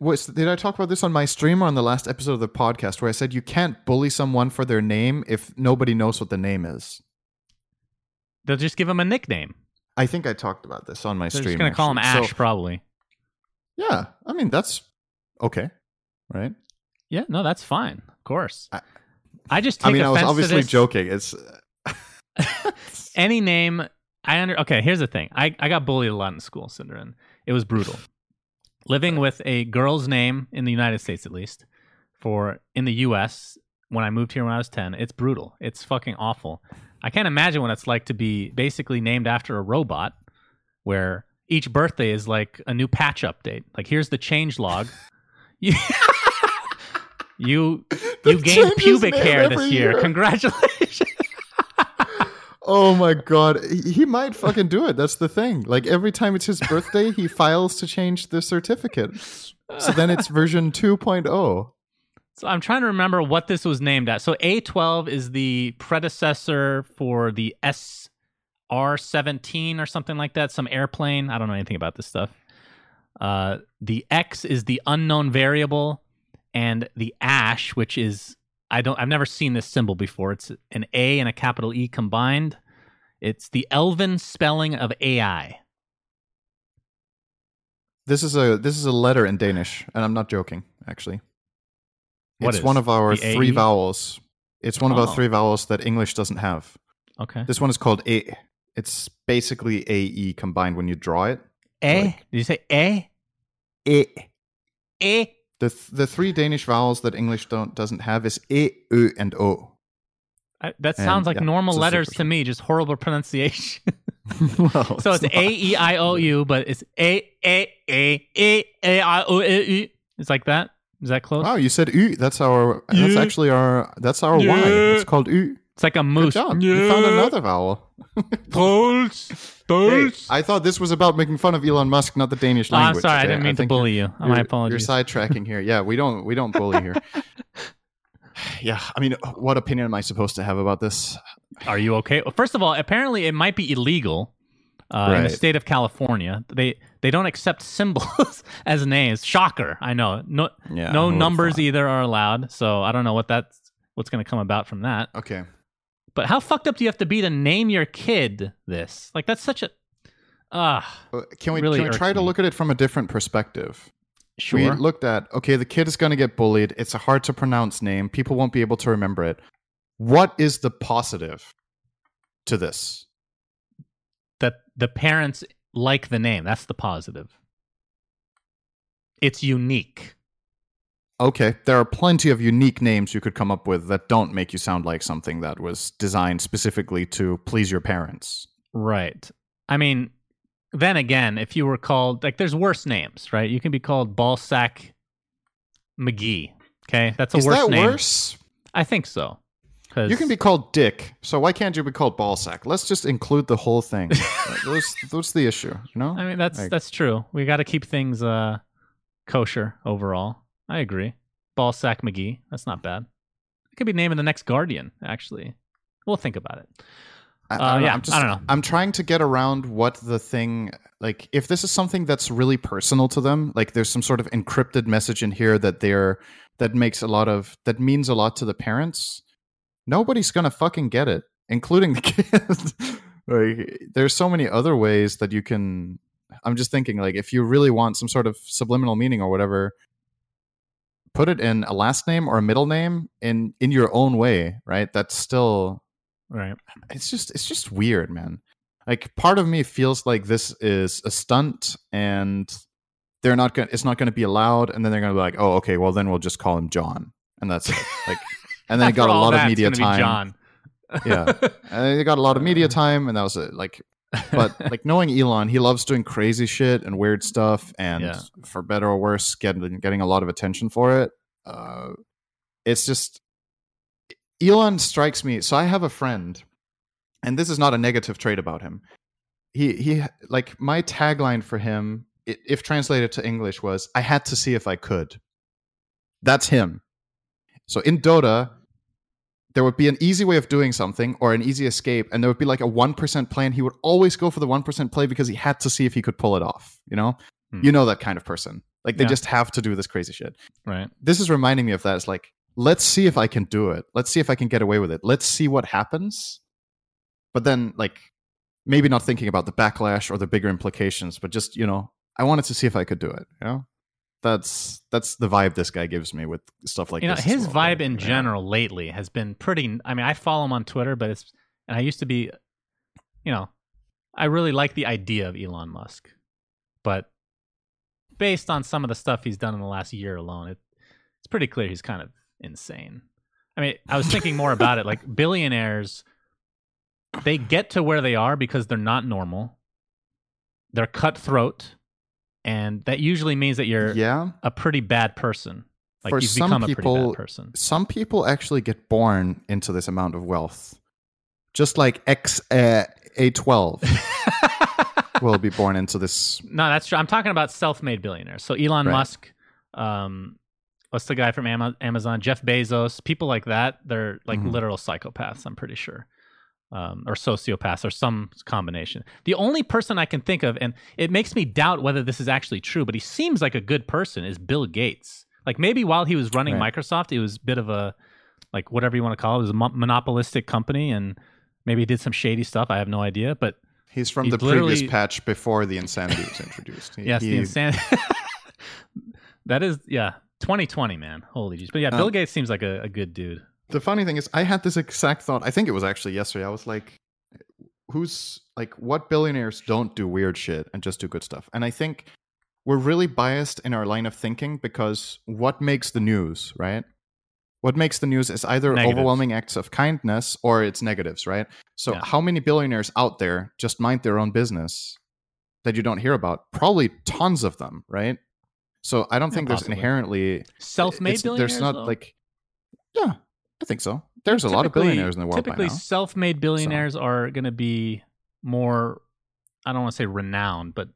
Was, did I talk about this on my stream or on the last episode of the podcast where I said you can't bully someone for their name if nobody knows what the name is? They'll just give him a nickname. I think I talked about this on my They're stream. They're just going to call him Ash, so, probably. Yeah, I mean, that's okay, right? Yeah, no, that's fine, of course. I, I just take I mean, offense I was obviously joking. It's any name, I under... Okay, here's the thing. I, I got bullied a lot in school, Cinderin. It was brutal. Living with a girl's name, in the United States at least, for in the U S, when I moved here when I was ten, it's brutal. It's fucking awful. I can't imagine what it's like to be basically named after a robot where... each birthday is like a new patch update. Like, here's the change log. you you, you gained pubic hair this year. year. Congratulations. Oh my God. He, he might fucking do it. That's the thing. Like, every time it's his birthday, he files to change the certificate. So then it's version two point oh. So I'm trying to remember what this was named at. So A twelve is the predecessor for the S. R seventeen or something like that, some airplane. I don't know anything about this stuff. Uh, the X is the unknown variable, and the ash, which is I don't I've never seen this symbol before. It's an A and a capital E combined. It's the Elven spelling of A I. This is a this is a letter in Danish, and I'm not joking. Actually, what it's is? one of our the three A E? vowels. It's one oh. of our three vowels that English doesn't have. Okay. This one is called A. It's basically A E combined when you draw it. A? Like, did you say A? A. A. The th- the three Danish vowels that English don't doesn't have is E, Ö, and O. I, that sounds and, like yeah, normal letters to me, just horrible pronunciation. Well, so it's A E I O U, but it's A A A A A I O U. It's like that. Is that close? Wow, you said U. That's our. That's actually our. That's our Y. It's called U. It's like a moose. Good job. Yeah. You found another vowel. Trolls. Hey, I thought this was about making fun of Elon Musk, not the Danish oh, language. I'm sorry, today. I didn't mean I to bully you. Oh, my apologies. You're sidetracking here. Yeah, we don't we don't bully here. Yeah, I mean, what opinion am I supposed to have about this? Are you okay? Well, first of all, apparently it might be illegal uh, right. in the state of California. They they don't accept symbols as names. Shocker, I know. No yeah, no numbers either are allowed. So I don't know what that's what's going to come about from that. Okay. But how fucked up do you have to be to name your kid this? Like, that's such a... Uh, can we, really can we try me. to look at it from a different perspective? Sure. We looked at, okay, the kid is going to get bullied. It's a hard-to-pronounce name. People won't be able to remember it. What is the positive to this? That the parents like the name. That's the positive. It's unique. Okay, there are plenty of unique names you could come up with that don't make you sound like something that was designed specifically to please your parents. Right. I mean, then again, if you were called... Like, there's worse names, right? You can be called Ballsack McGee, okay? That's a Is worse that name. Is that worse? I think so. You can be called Dick, so why can't you be called Ballsack? Let's just include the whole thing. That's, that's the issue, you know? I mean, that's, like, that's true. We got to keep things uh, kosher overall. I agree. Ballsack McGee. That's not bad. It could be naming the next Guardian, actually. We'll think about it. I, I, uh, yeah, I'm just, I don't know. I'm trying to get around what the thing... Like, if this is something that's really personal to them, like there's some sort of encrypted message in here that they're that makes a lot of... That means a lot to the parents. Nobody's going to fucking get it, including the kids. Like, there's so many other ways that you can... I'm just thinking, like, if you really want some sort of subliminal meaning or whatever... Put it in a last name or a middle name in, in your own way, right? That's still right. It's just it's just weird, man. Like, part of me feels like this is a stunt, and they're not going. It's not going to be allowed, and then they're going to be like, oh, okay, well then we'll just call him John, and that's it. Like, and then it got a lot of media time. Yeah, and it got a lot of media time, and that was it. Like, but like knowing Elon, he loves doing crazy shit and weird stuff, and yeah. for better or worse, getting getting a lot of attention for it. Uh, it's just Elon strikes me. So I have a friend, and this is not a negative trait about him. He he, like my tagline for him, if translated to English, was "I had to see if I could." That's him. So in Dota, there would be an easy way of doing something or an easy escape, and there would be like a one percent play, and he would always go for the one percent play because he had to see if he could pull it off, you know? Hmm. You know that kind of person. Like, they yeah. just have to do this crazy shit. Right. This is reminding me of that. It's like, let's see if I can do it. Let's see if I can get away with it. Let's see what happens. But then, like, maybe not thinking about the backlash or the bigger implications, but just, you know, I wanted to see if I could do it, you know? That's that's the vibe this guy gives me with stuff like you know, this. His well, vibe in yeah. general lately has been pretty... I mean, I follow him on Twitter, but it's... And I used to be... You know, I really like the idea of Elon Musk. But based on some of the stuff he's done in the last year alone, it, it's pretty clear he's kind of insane. I mean, I was thinking more about it. Like, billionaires, they get to where they are because they're not normal. They're cutthroat. And that usually means that you're yeah. a pretty bad person. Like For you've some become people, a pretty bad person. Some people actually get born into this amount of wealth. Just like X uh, A twelve will be born into this. No, that's true. I'm talking about self-made billionaires. So Elon right. Musk, um, what's the guy from Amazon? Jeff Bezos, people like that. They're like mm-hmm. literal psychopaths, I'm pretty sure. Um, or sociopaths, or some combination. The only person I can think of, and it makes me doubt whether this is actually true, but he seems like a good person, is Bill Gates. Like, maybe while he was running right. Microsoft, he was a bit of a, like, whatever you want to call it, it was a monopolistic company, and maybe he did some shady stuff. I have no idea, but... He's from he the literally... previous patch before the insanity was introduced. He, yes, he... the insanity. That is, yeah, twenty twenty, man. Holy jeez. But yeah, Bill um, Gates seems like a, a good dude. The funny thing is, I had this exact thought. I think it was actually yesterday. I was like, who's like, what billionaires don't do weird shit and just do good stuff? And I think we're really biased in our line of thinking because what makes the news, right? What makes the news is either negatives. Overwhelming acts of kindness or it's negatives, right? So yeah. how many billionaires out there just mind their own business that you don't hear about? Probably tons of them, right? So I don't yeah, think possibly. There's inherently... Self-made billionaires, There's not though? Like... Yeah. I think so. There's a lot of billionaires in the world. Typically, self-made billionaires so. are going to be more, I don't want to say renowned, but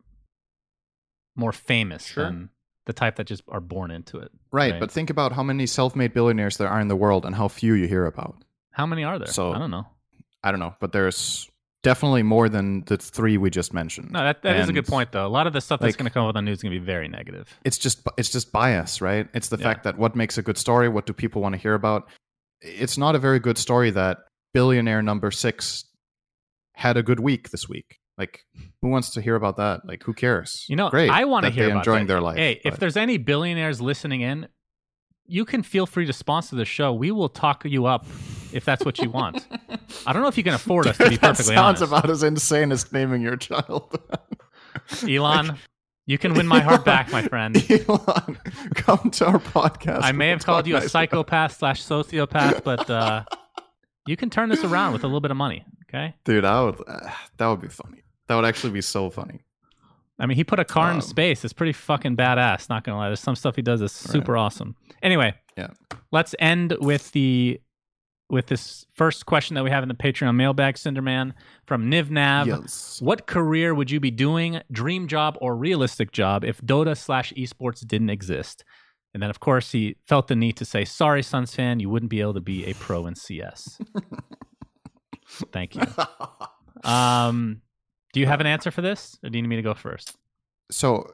more famous sure. than the type that just are born into it. Right, right, but think about how many self-made billionaires there are in the world and how few you hear about. How many are there? So, I don't know. I don't know, but there's definitely more than the three we just mentioned. No, that, that is a good point, though. A lot of the stuff that's like, going to come out on the news is going to be very negative. It's just it's just bias, right? It's the yeah. fact that what makes a good story, what do people want to hear about? It's not a very good story that billionaire number six had a good week this week. Like, who wants to hear about that? Like, who cares? You know, Great I want to hear about enjoying that. Their life. Hey, but if there's any billionaires listening in, you can feel free to sponsor the show. We will talk you up if that's what you want. I don't know if you can afford us, Dude, to be perfectly that sounds honest. Sounds about as insane as naming your child. Elon, like, you can win my heart back, my friend. Elon, come to our podcast. I may have called you a psychopath slash sociopath, but uh, you can turn this around with a little bit of money, okay? Dude, I would, uh, that would be funny. That would actually be so funny. I mean, he put a car um, in space. It's pretty fucking badass, not going to lie. There's some stuff he does that's super right. awesome. Anyway, yeah. let's end with the with this first question that we have in the Patreon mailbag, Cinderman, from NivNav. Yes. What career would you be doing, dream job or realistic job, if Dota slash esports didn't exist? And then, of course, he felt the need to say, sorry, Sonsfan, you wouldn't be able to be a pro in C S. Thank you. Um... Do you have an answer for this, or do you need me to go first? So,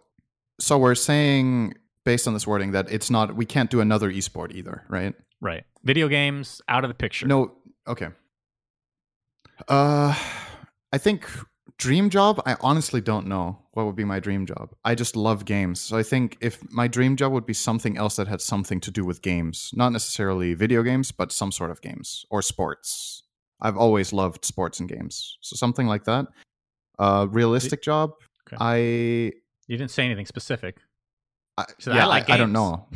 so we're saying, based on this wording, that it's not, we can't do another esport either, right? Right. Video games, out of the picture. No, okay. Uh, I think dream job, I honestly don't know what would be my dream job. I just love games. So I think if my dream job would be something else that had something to do with games, not necessarily video games, but some sort of games or sports. I've always loved sports and games. So something like that. Uh, realistic job. Okay. I. You didn't say anything specific. I, so yeah, I, like I, I don't know.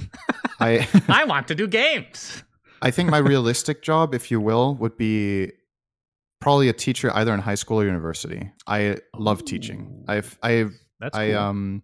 I I want to do games. I think my realistic job, if you will, would be probably a teacher, either in high school or university. I love Ooh. teaching. I've I've That's I cool. um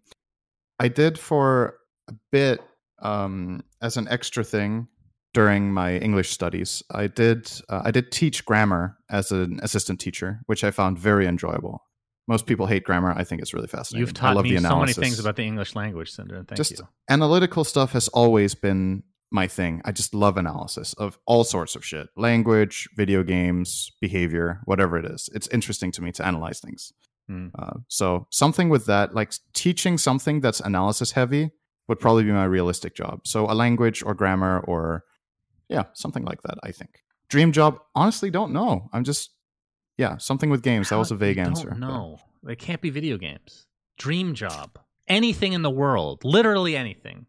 I did for a bit um as an extra thing during my English studies. I did uh, I did teach grammar as an assistant teacher, which I found very enjoyable. Most people hate grammar. I think it's really fascinating. You've taught I love me the analysis. So many things about the English language, Cinderin. Thank just you. Just analytical stuff has always been my thing. I just love analysis of all sorts of shit. Language, video games, behavior, whatever it is. It's interesting to me to analyze things. Mm. Uh, so something with that, like teaching something that's analysis heavy would probably be my realistic job. So a language or grammar or, yeah, something like that, I think. Dream job, honestly, don't know. I'm just... Yeah, something with games. That was a vague answer. No, it can't be video games. Dream job. Anything in the world. Literally anything.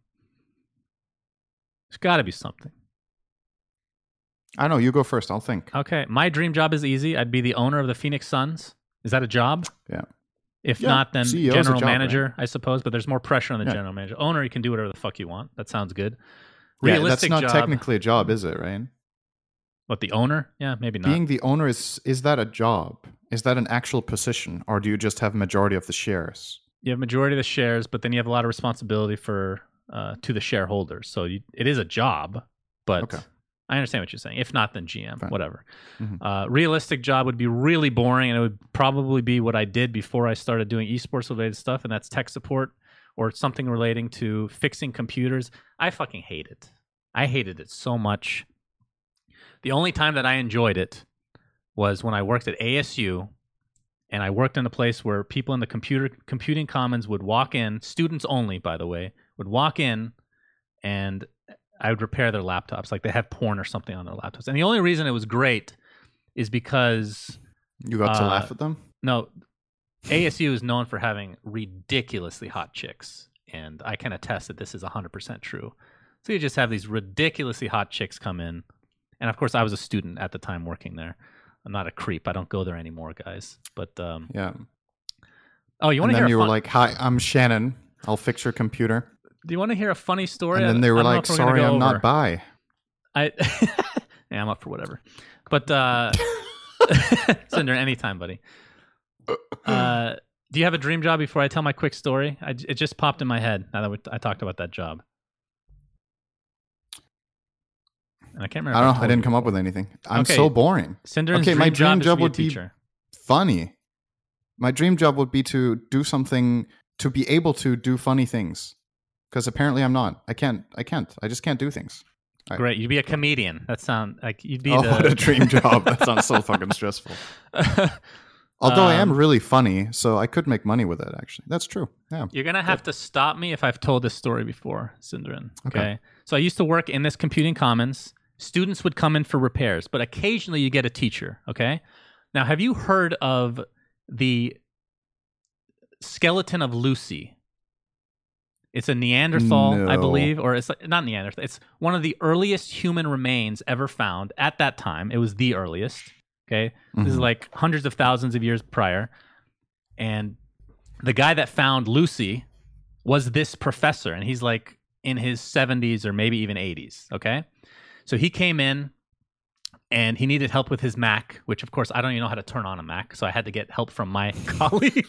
There's got to be something. I know. You go first. I'll think. Okay. My dream job is easy. I'd be the owner of the Phoenix Suns. Is that a job? Yeah. If yeah, not, then C E O's general job, manager, right? I suppose. But there's more pressure on the yeah. general manager. Owner, you can do whatever the fuck you want. That sounds good. Realistic yeah, that's not job, technically a job, is it, right? What, the owner? Yeah, maybe not. Being the owner, is is that a job? Is that an actual position? Or do you just have majority of the shares? You have majority of the shares, but then you have a lot of responsibility for uh, to the shareholders. So you, it is a job, but okay. I understand what you're saying. If not, then G M, Fine. whatever. Mm-hmm. Uh, realistic job would be really boring, and it would probably be what I did before I started doing esports-related stuff, and that's tech support or something relating to fixing computers. I fucking hate it. I hated it so much. The only time that I enjoyed it was when I worked at A S U, and I worked in a place where people in the computer computing commons would walk in, students only, by the way, would walk in, and I would repair their laptops. Like, they have porn or something on their laptops. And the only reason it was great is because... You got uh, to laugh at them? No. A S U is known for having ridiculously hot chicks, and I can attest that this is one hundred percent true. So you just have these ridiculously hot chicks come in. And, of course, I was a student at the time working there. I'm not a creep. I don't go there anymore, guys. But, um... Yeah. Oh, you want to hear a fun... And then you were like, hi, I'm Shannon. I'll fix your computer. Do you want to hear a funny story? And then they were like, sorry, I'm not bi. I... yeah, I'm up for whatever. But, uh... Cinder, anytime, buddy. Uh, do you have a dream job before I tell my quick story? I, it just popped in my head now that we, I talked about that job. and I can't remember. I don't know. I, I didn't you. come up with anything. I'm okay. so boring. Cinderin, okay, my dream job, job would be, be funny. My dream job would be to do something, to be able to do funny things, because apparently I'm not. I can't. I can't. I just can't do things. Right. Great, you'd be a comedian. That sounds like you'd be. Oh, the... what a dream job! That sounds so fucking stressful. Although um, I am really funny, so I could make money with it, actually. That's true. Yeah. You're going to have to stop me if I've told this story before, Cinderin. Okay? okay. So I used to work in this computing commons. Students would come in for repairs, but occasionally you get a teacher, okay? Now, have you heard of the skeleton of Lucy? It's a Neanderthal, no. I believe, or it's not Neanderthal. It's one of the earliest human remains ever found at that time. It was the earliest. Okay, this mm-hmm. is like hundreds of thousands of years prior. And the guy that found Lucy was this professor, and he's like in his seventies or maybe even eighties, okay? So he came in, and he needed help with his Mac, which, of course, I don't even know how to turn on a Mac, so I had to get help from my colleague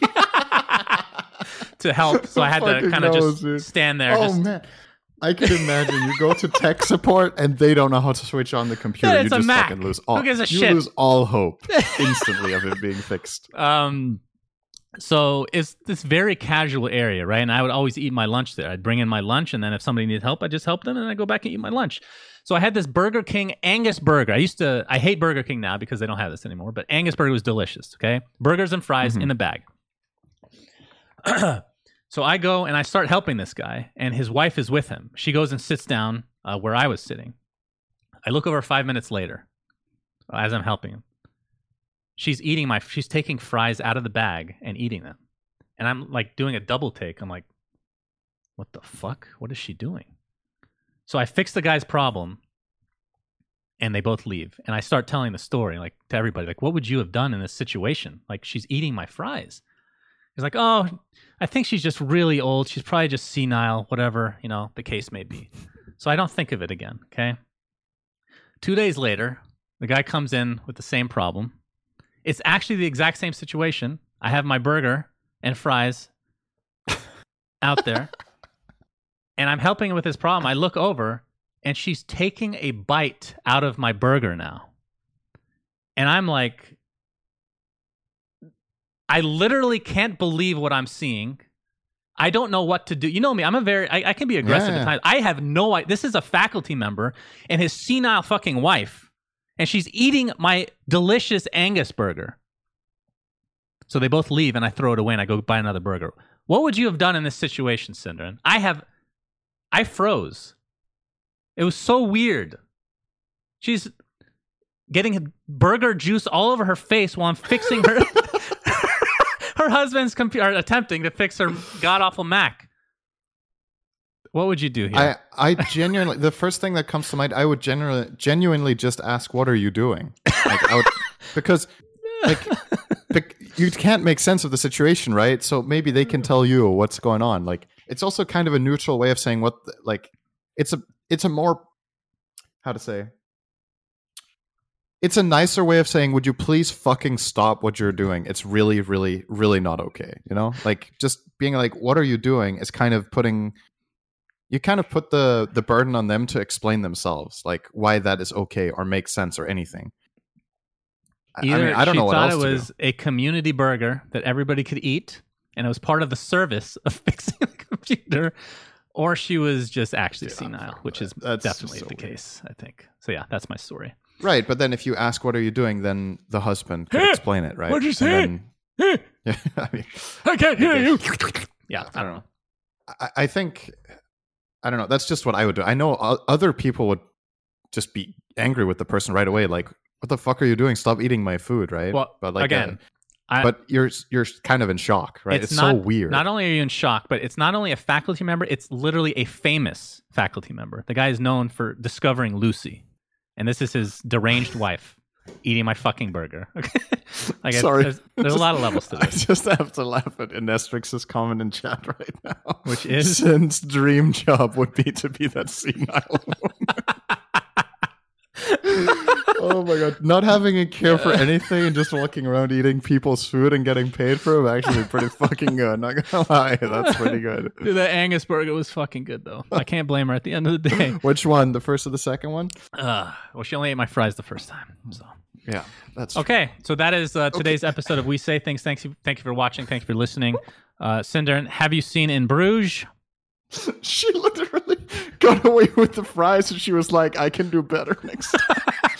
to help. So I had to kind of just dude. stand there. Oh, just, man. I can imagine you go to tech support and they don't know how to switch on the computer. Yeah, you just Mac. fucking lose all. Who gives a you shit? lose all hope instantly of it being fixed. Um, so it's this very casual area, right? And I would always eat my lunch there. I'd bring in my lunch, and then if somebody needed help, I just help them, and I go back and eat my lunch. So I had this Burger King Angus burger. I used to. I hate Burger King now because they don't have this anymore. But Angus burger was delicious. Okay, burgers and fries mm-hmm. in the bag. So I go and I start helping this guy, and his wife is with him. She goes and sits down uh, where I was sitting. I look over five minutes later as I'm helping him. She's eating my, she's taking fries out of the bag and eating them. And I'm like doing a double take. I'm like, what the fuck? What is she doing? So I fix the guy's problem, and they both leave. And I start telling the story like to everybody, like, what would you have done in this situation? Like, she's eating my fries. He's like, oh, I think she's just really old. She's probably just senile, whatever, you know, the case may be. So I don't think of it again, okay? Two days later, the guy comes in with the same problem. It's actually the exact same situation. I have my burger and fries out there, and I'm helping him with his problem. I look over, and she's taking a bite out of my burger now. And I'm like... I literally can't believe what I'm seeing. I don't know what to do. You know me. I'm a very... I, I can be aggressive yeah. at times. I have no idea. This is a faculty member and his senile fucking wife. And she's eating my delicious Angus burger. So they both leave, and I throw it away, and I go buy another burger. What would you have done in this situation, Cinderin? I have... I froze. It was so weird. She's getting burger juice all over her face while I'm fixing her... Her husband's computer, attempting to fix her god awful Mac. What would you do here? I, I genuinely, the first thing that comes to mind, I would genuinely, genuinely just ask, "What are you doing?" Like, I would, because, like, you can't make sense of the situation, right? So maybe they can tell you what's going on. Like, it's also kind of a neutral way of saying what, the, like, it's a, it's a more, how to say. It's a nicer way of saying, would you please fucking stop what you're doing? It's really, really, really not okay. You know, like just being like, what are you doing? Is kind of putting, you kind of put the, the burden on them to explain themselves, like why that is okay or makes sense or anything. Either I mean, I don't know what else to do. She thought it was a community burger that everybody could eat, and it was part of the service of fixing the computer. Or she was just actually Dude, senile, which is that's definitely so the weird. case, I think. So yeah, that's my story. Right, but then if you ask, what are you doing, then the husband could hey, explain it, right? What'd you say? Then, hey. yeah, I, mean, I can't hear I you. Yeah, I don't know. I, I think, I don't know. That's just what I would do. I know other people would just be angry with the person right away, like, what the fuck are you doing? Stop eating my food, right? Well, but like, again, uh, I, but you're you're kind of in shock, right? It's, it's not, so weird. Not only are you in shock, but it's not only a faculty member, it's literally a famous faculty member. The guy is known for discovering Lucy. And this is his deranged wife eating my fucking burger. Okay. Like Sorry. I, there's, there's a lot of levels to this. I just have to laugh at Inestrix's comment in chat right now. Which is? Sin's dream job would be to be that senile woman. Oh my god, not having a care for anything and just walking around eating people's food and getting paid for them actually pretty fucking good. Not gonna lie, that's pretty good. Dude, that Angus burger was fucking good though. I can't blame her at the end of the day. Which one? The first or the second one? Uh, well, she only ate my fries the first time, so. Yeah, that's okay. True. So that is uh, today's okay. episode of We Say Things. Thanks, you, thank you for watching. Thank you for listening. Uh, Cinderin, have you seen in Bruges? She literally got away with the fries, and she was like, "I can do better next time."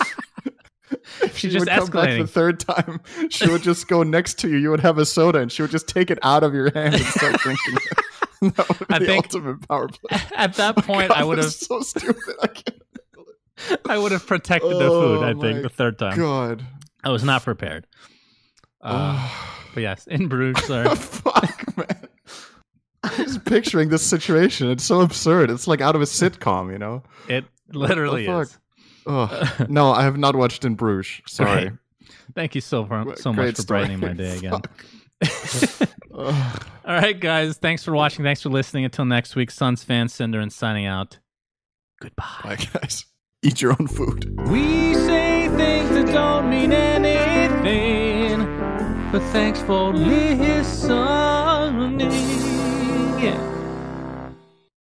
If she, she just would come back the third time, she would just go next to you. You would have a soda, and she would just take it out of your hand and start drinking it. That would be I the think ultimate power play. At that point, oh God, I would have so stupid. I can't. I would have protected their food, oh, I think, the third time. God. I was not prepared. Uh, but yes, in Bruges, sorry. Fuck, man. I'm just picturing this situation. It's so absurd. It's like out of a sitcom, you know? It literally is. Oh, no, I have not watched In Bruges. Sorry. Right. Thank you so, far, so much for story. brightening my day again. Oh. All right, guys. Thanks for watching. Thanks for listening. Until next week, Sonsfan, Cinderin signing out. Goodbye. Bye, guys. Eat your own food. We say things that don't mean anything, but thanks for listening.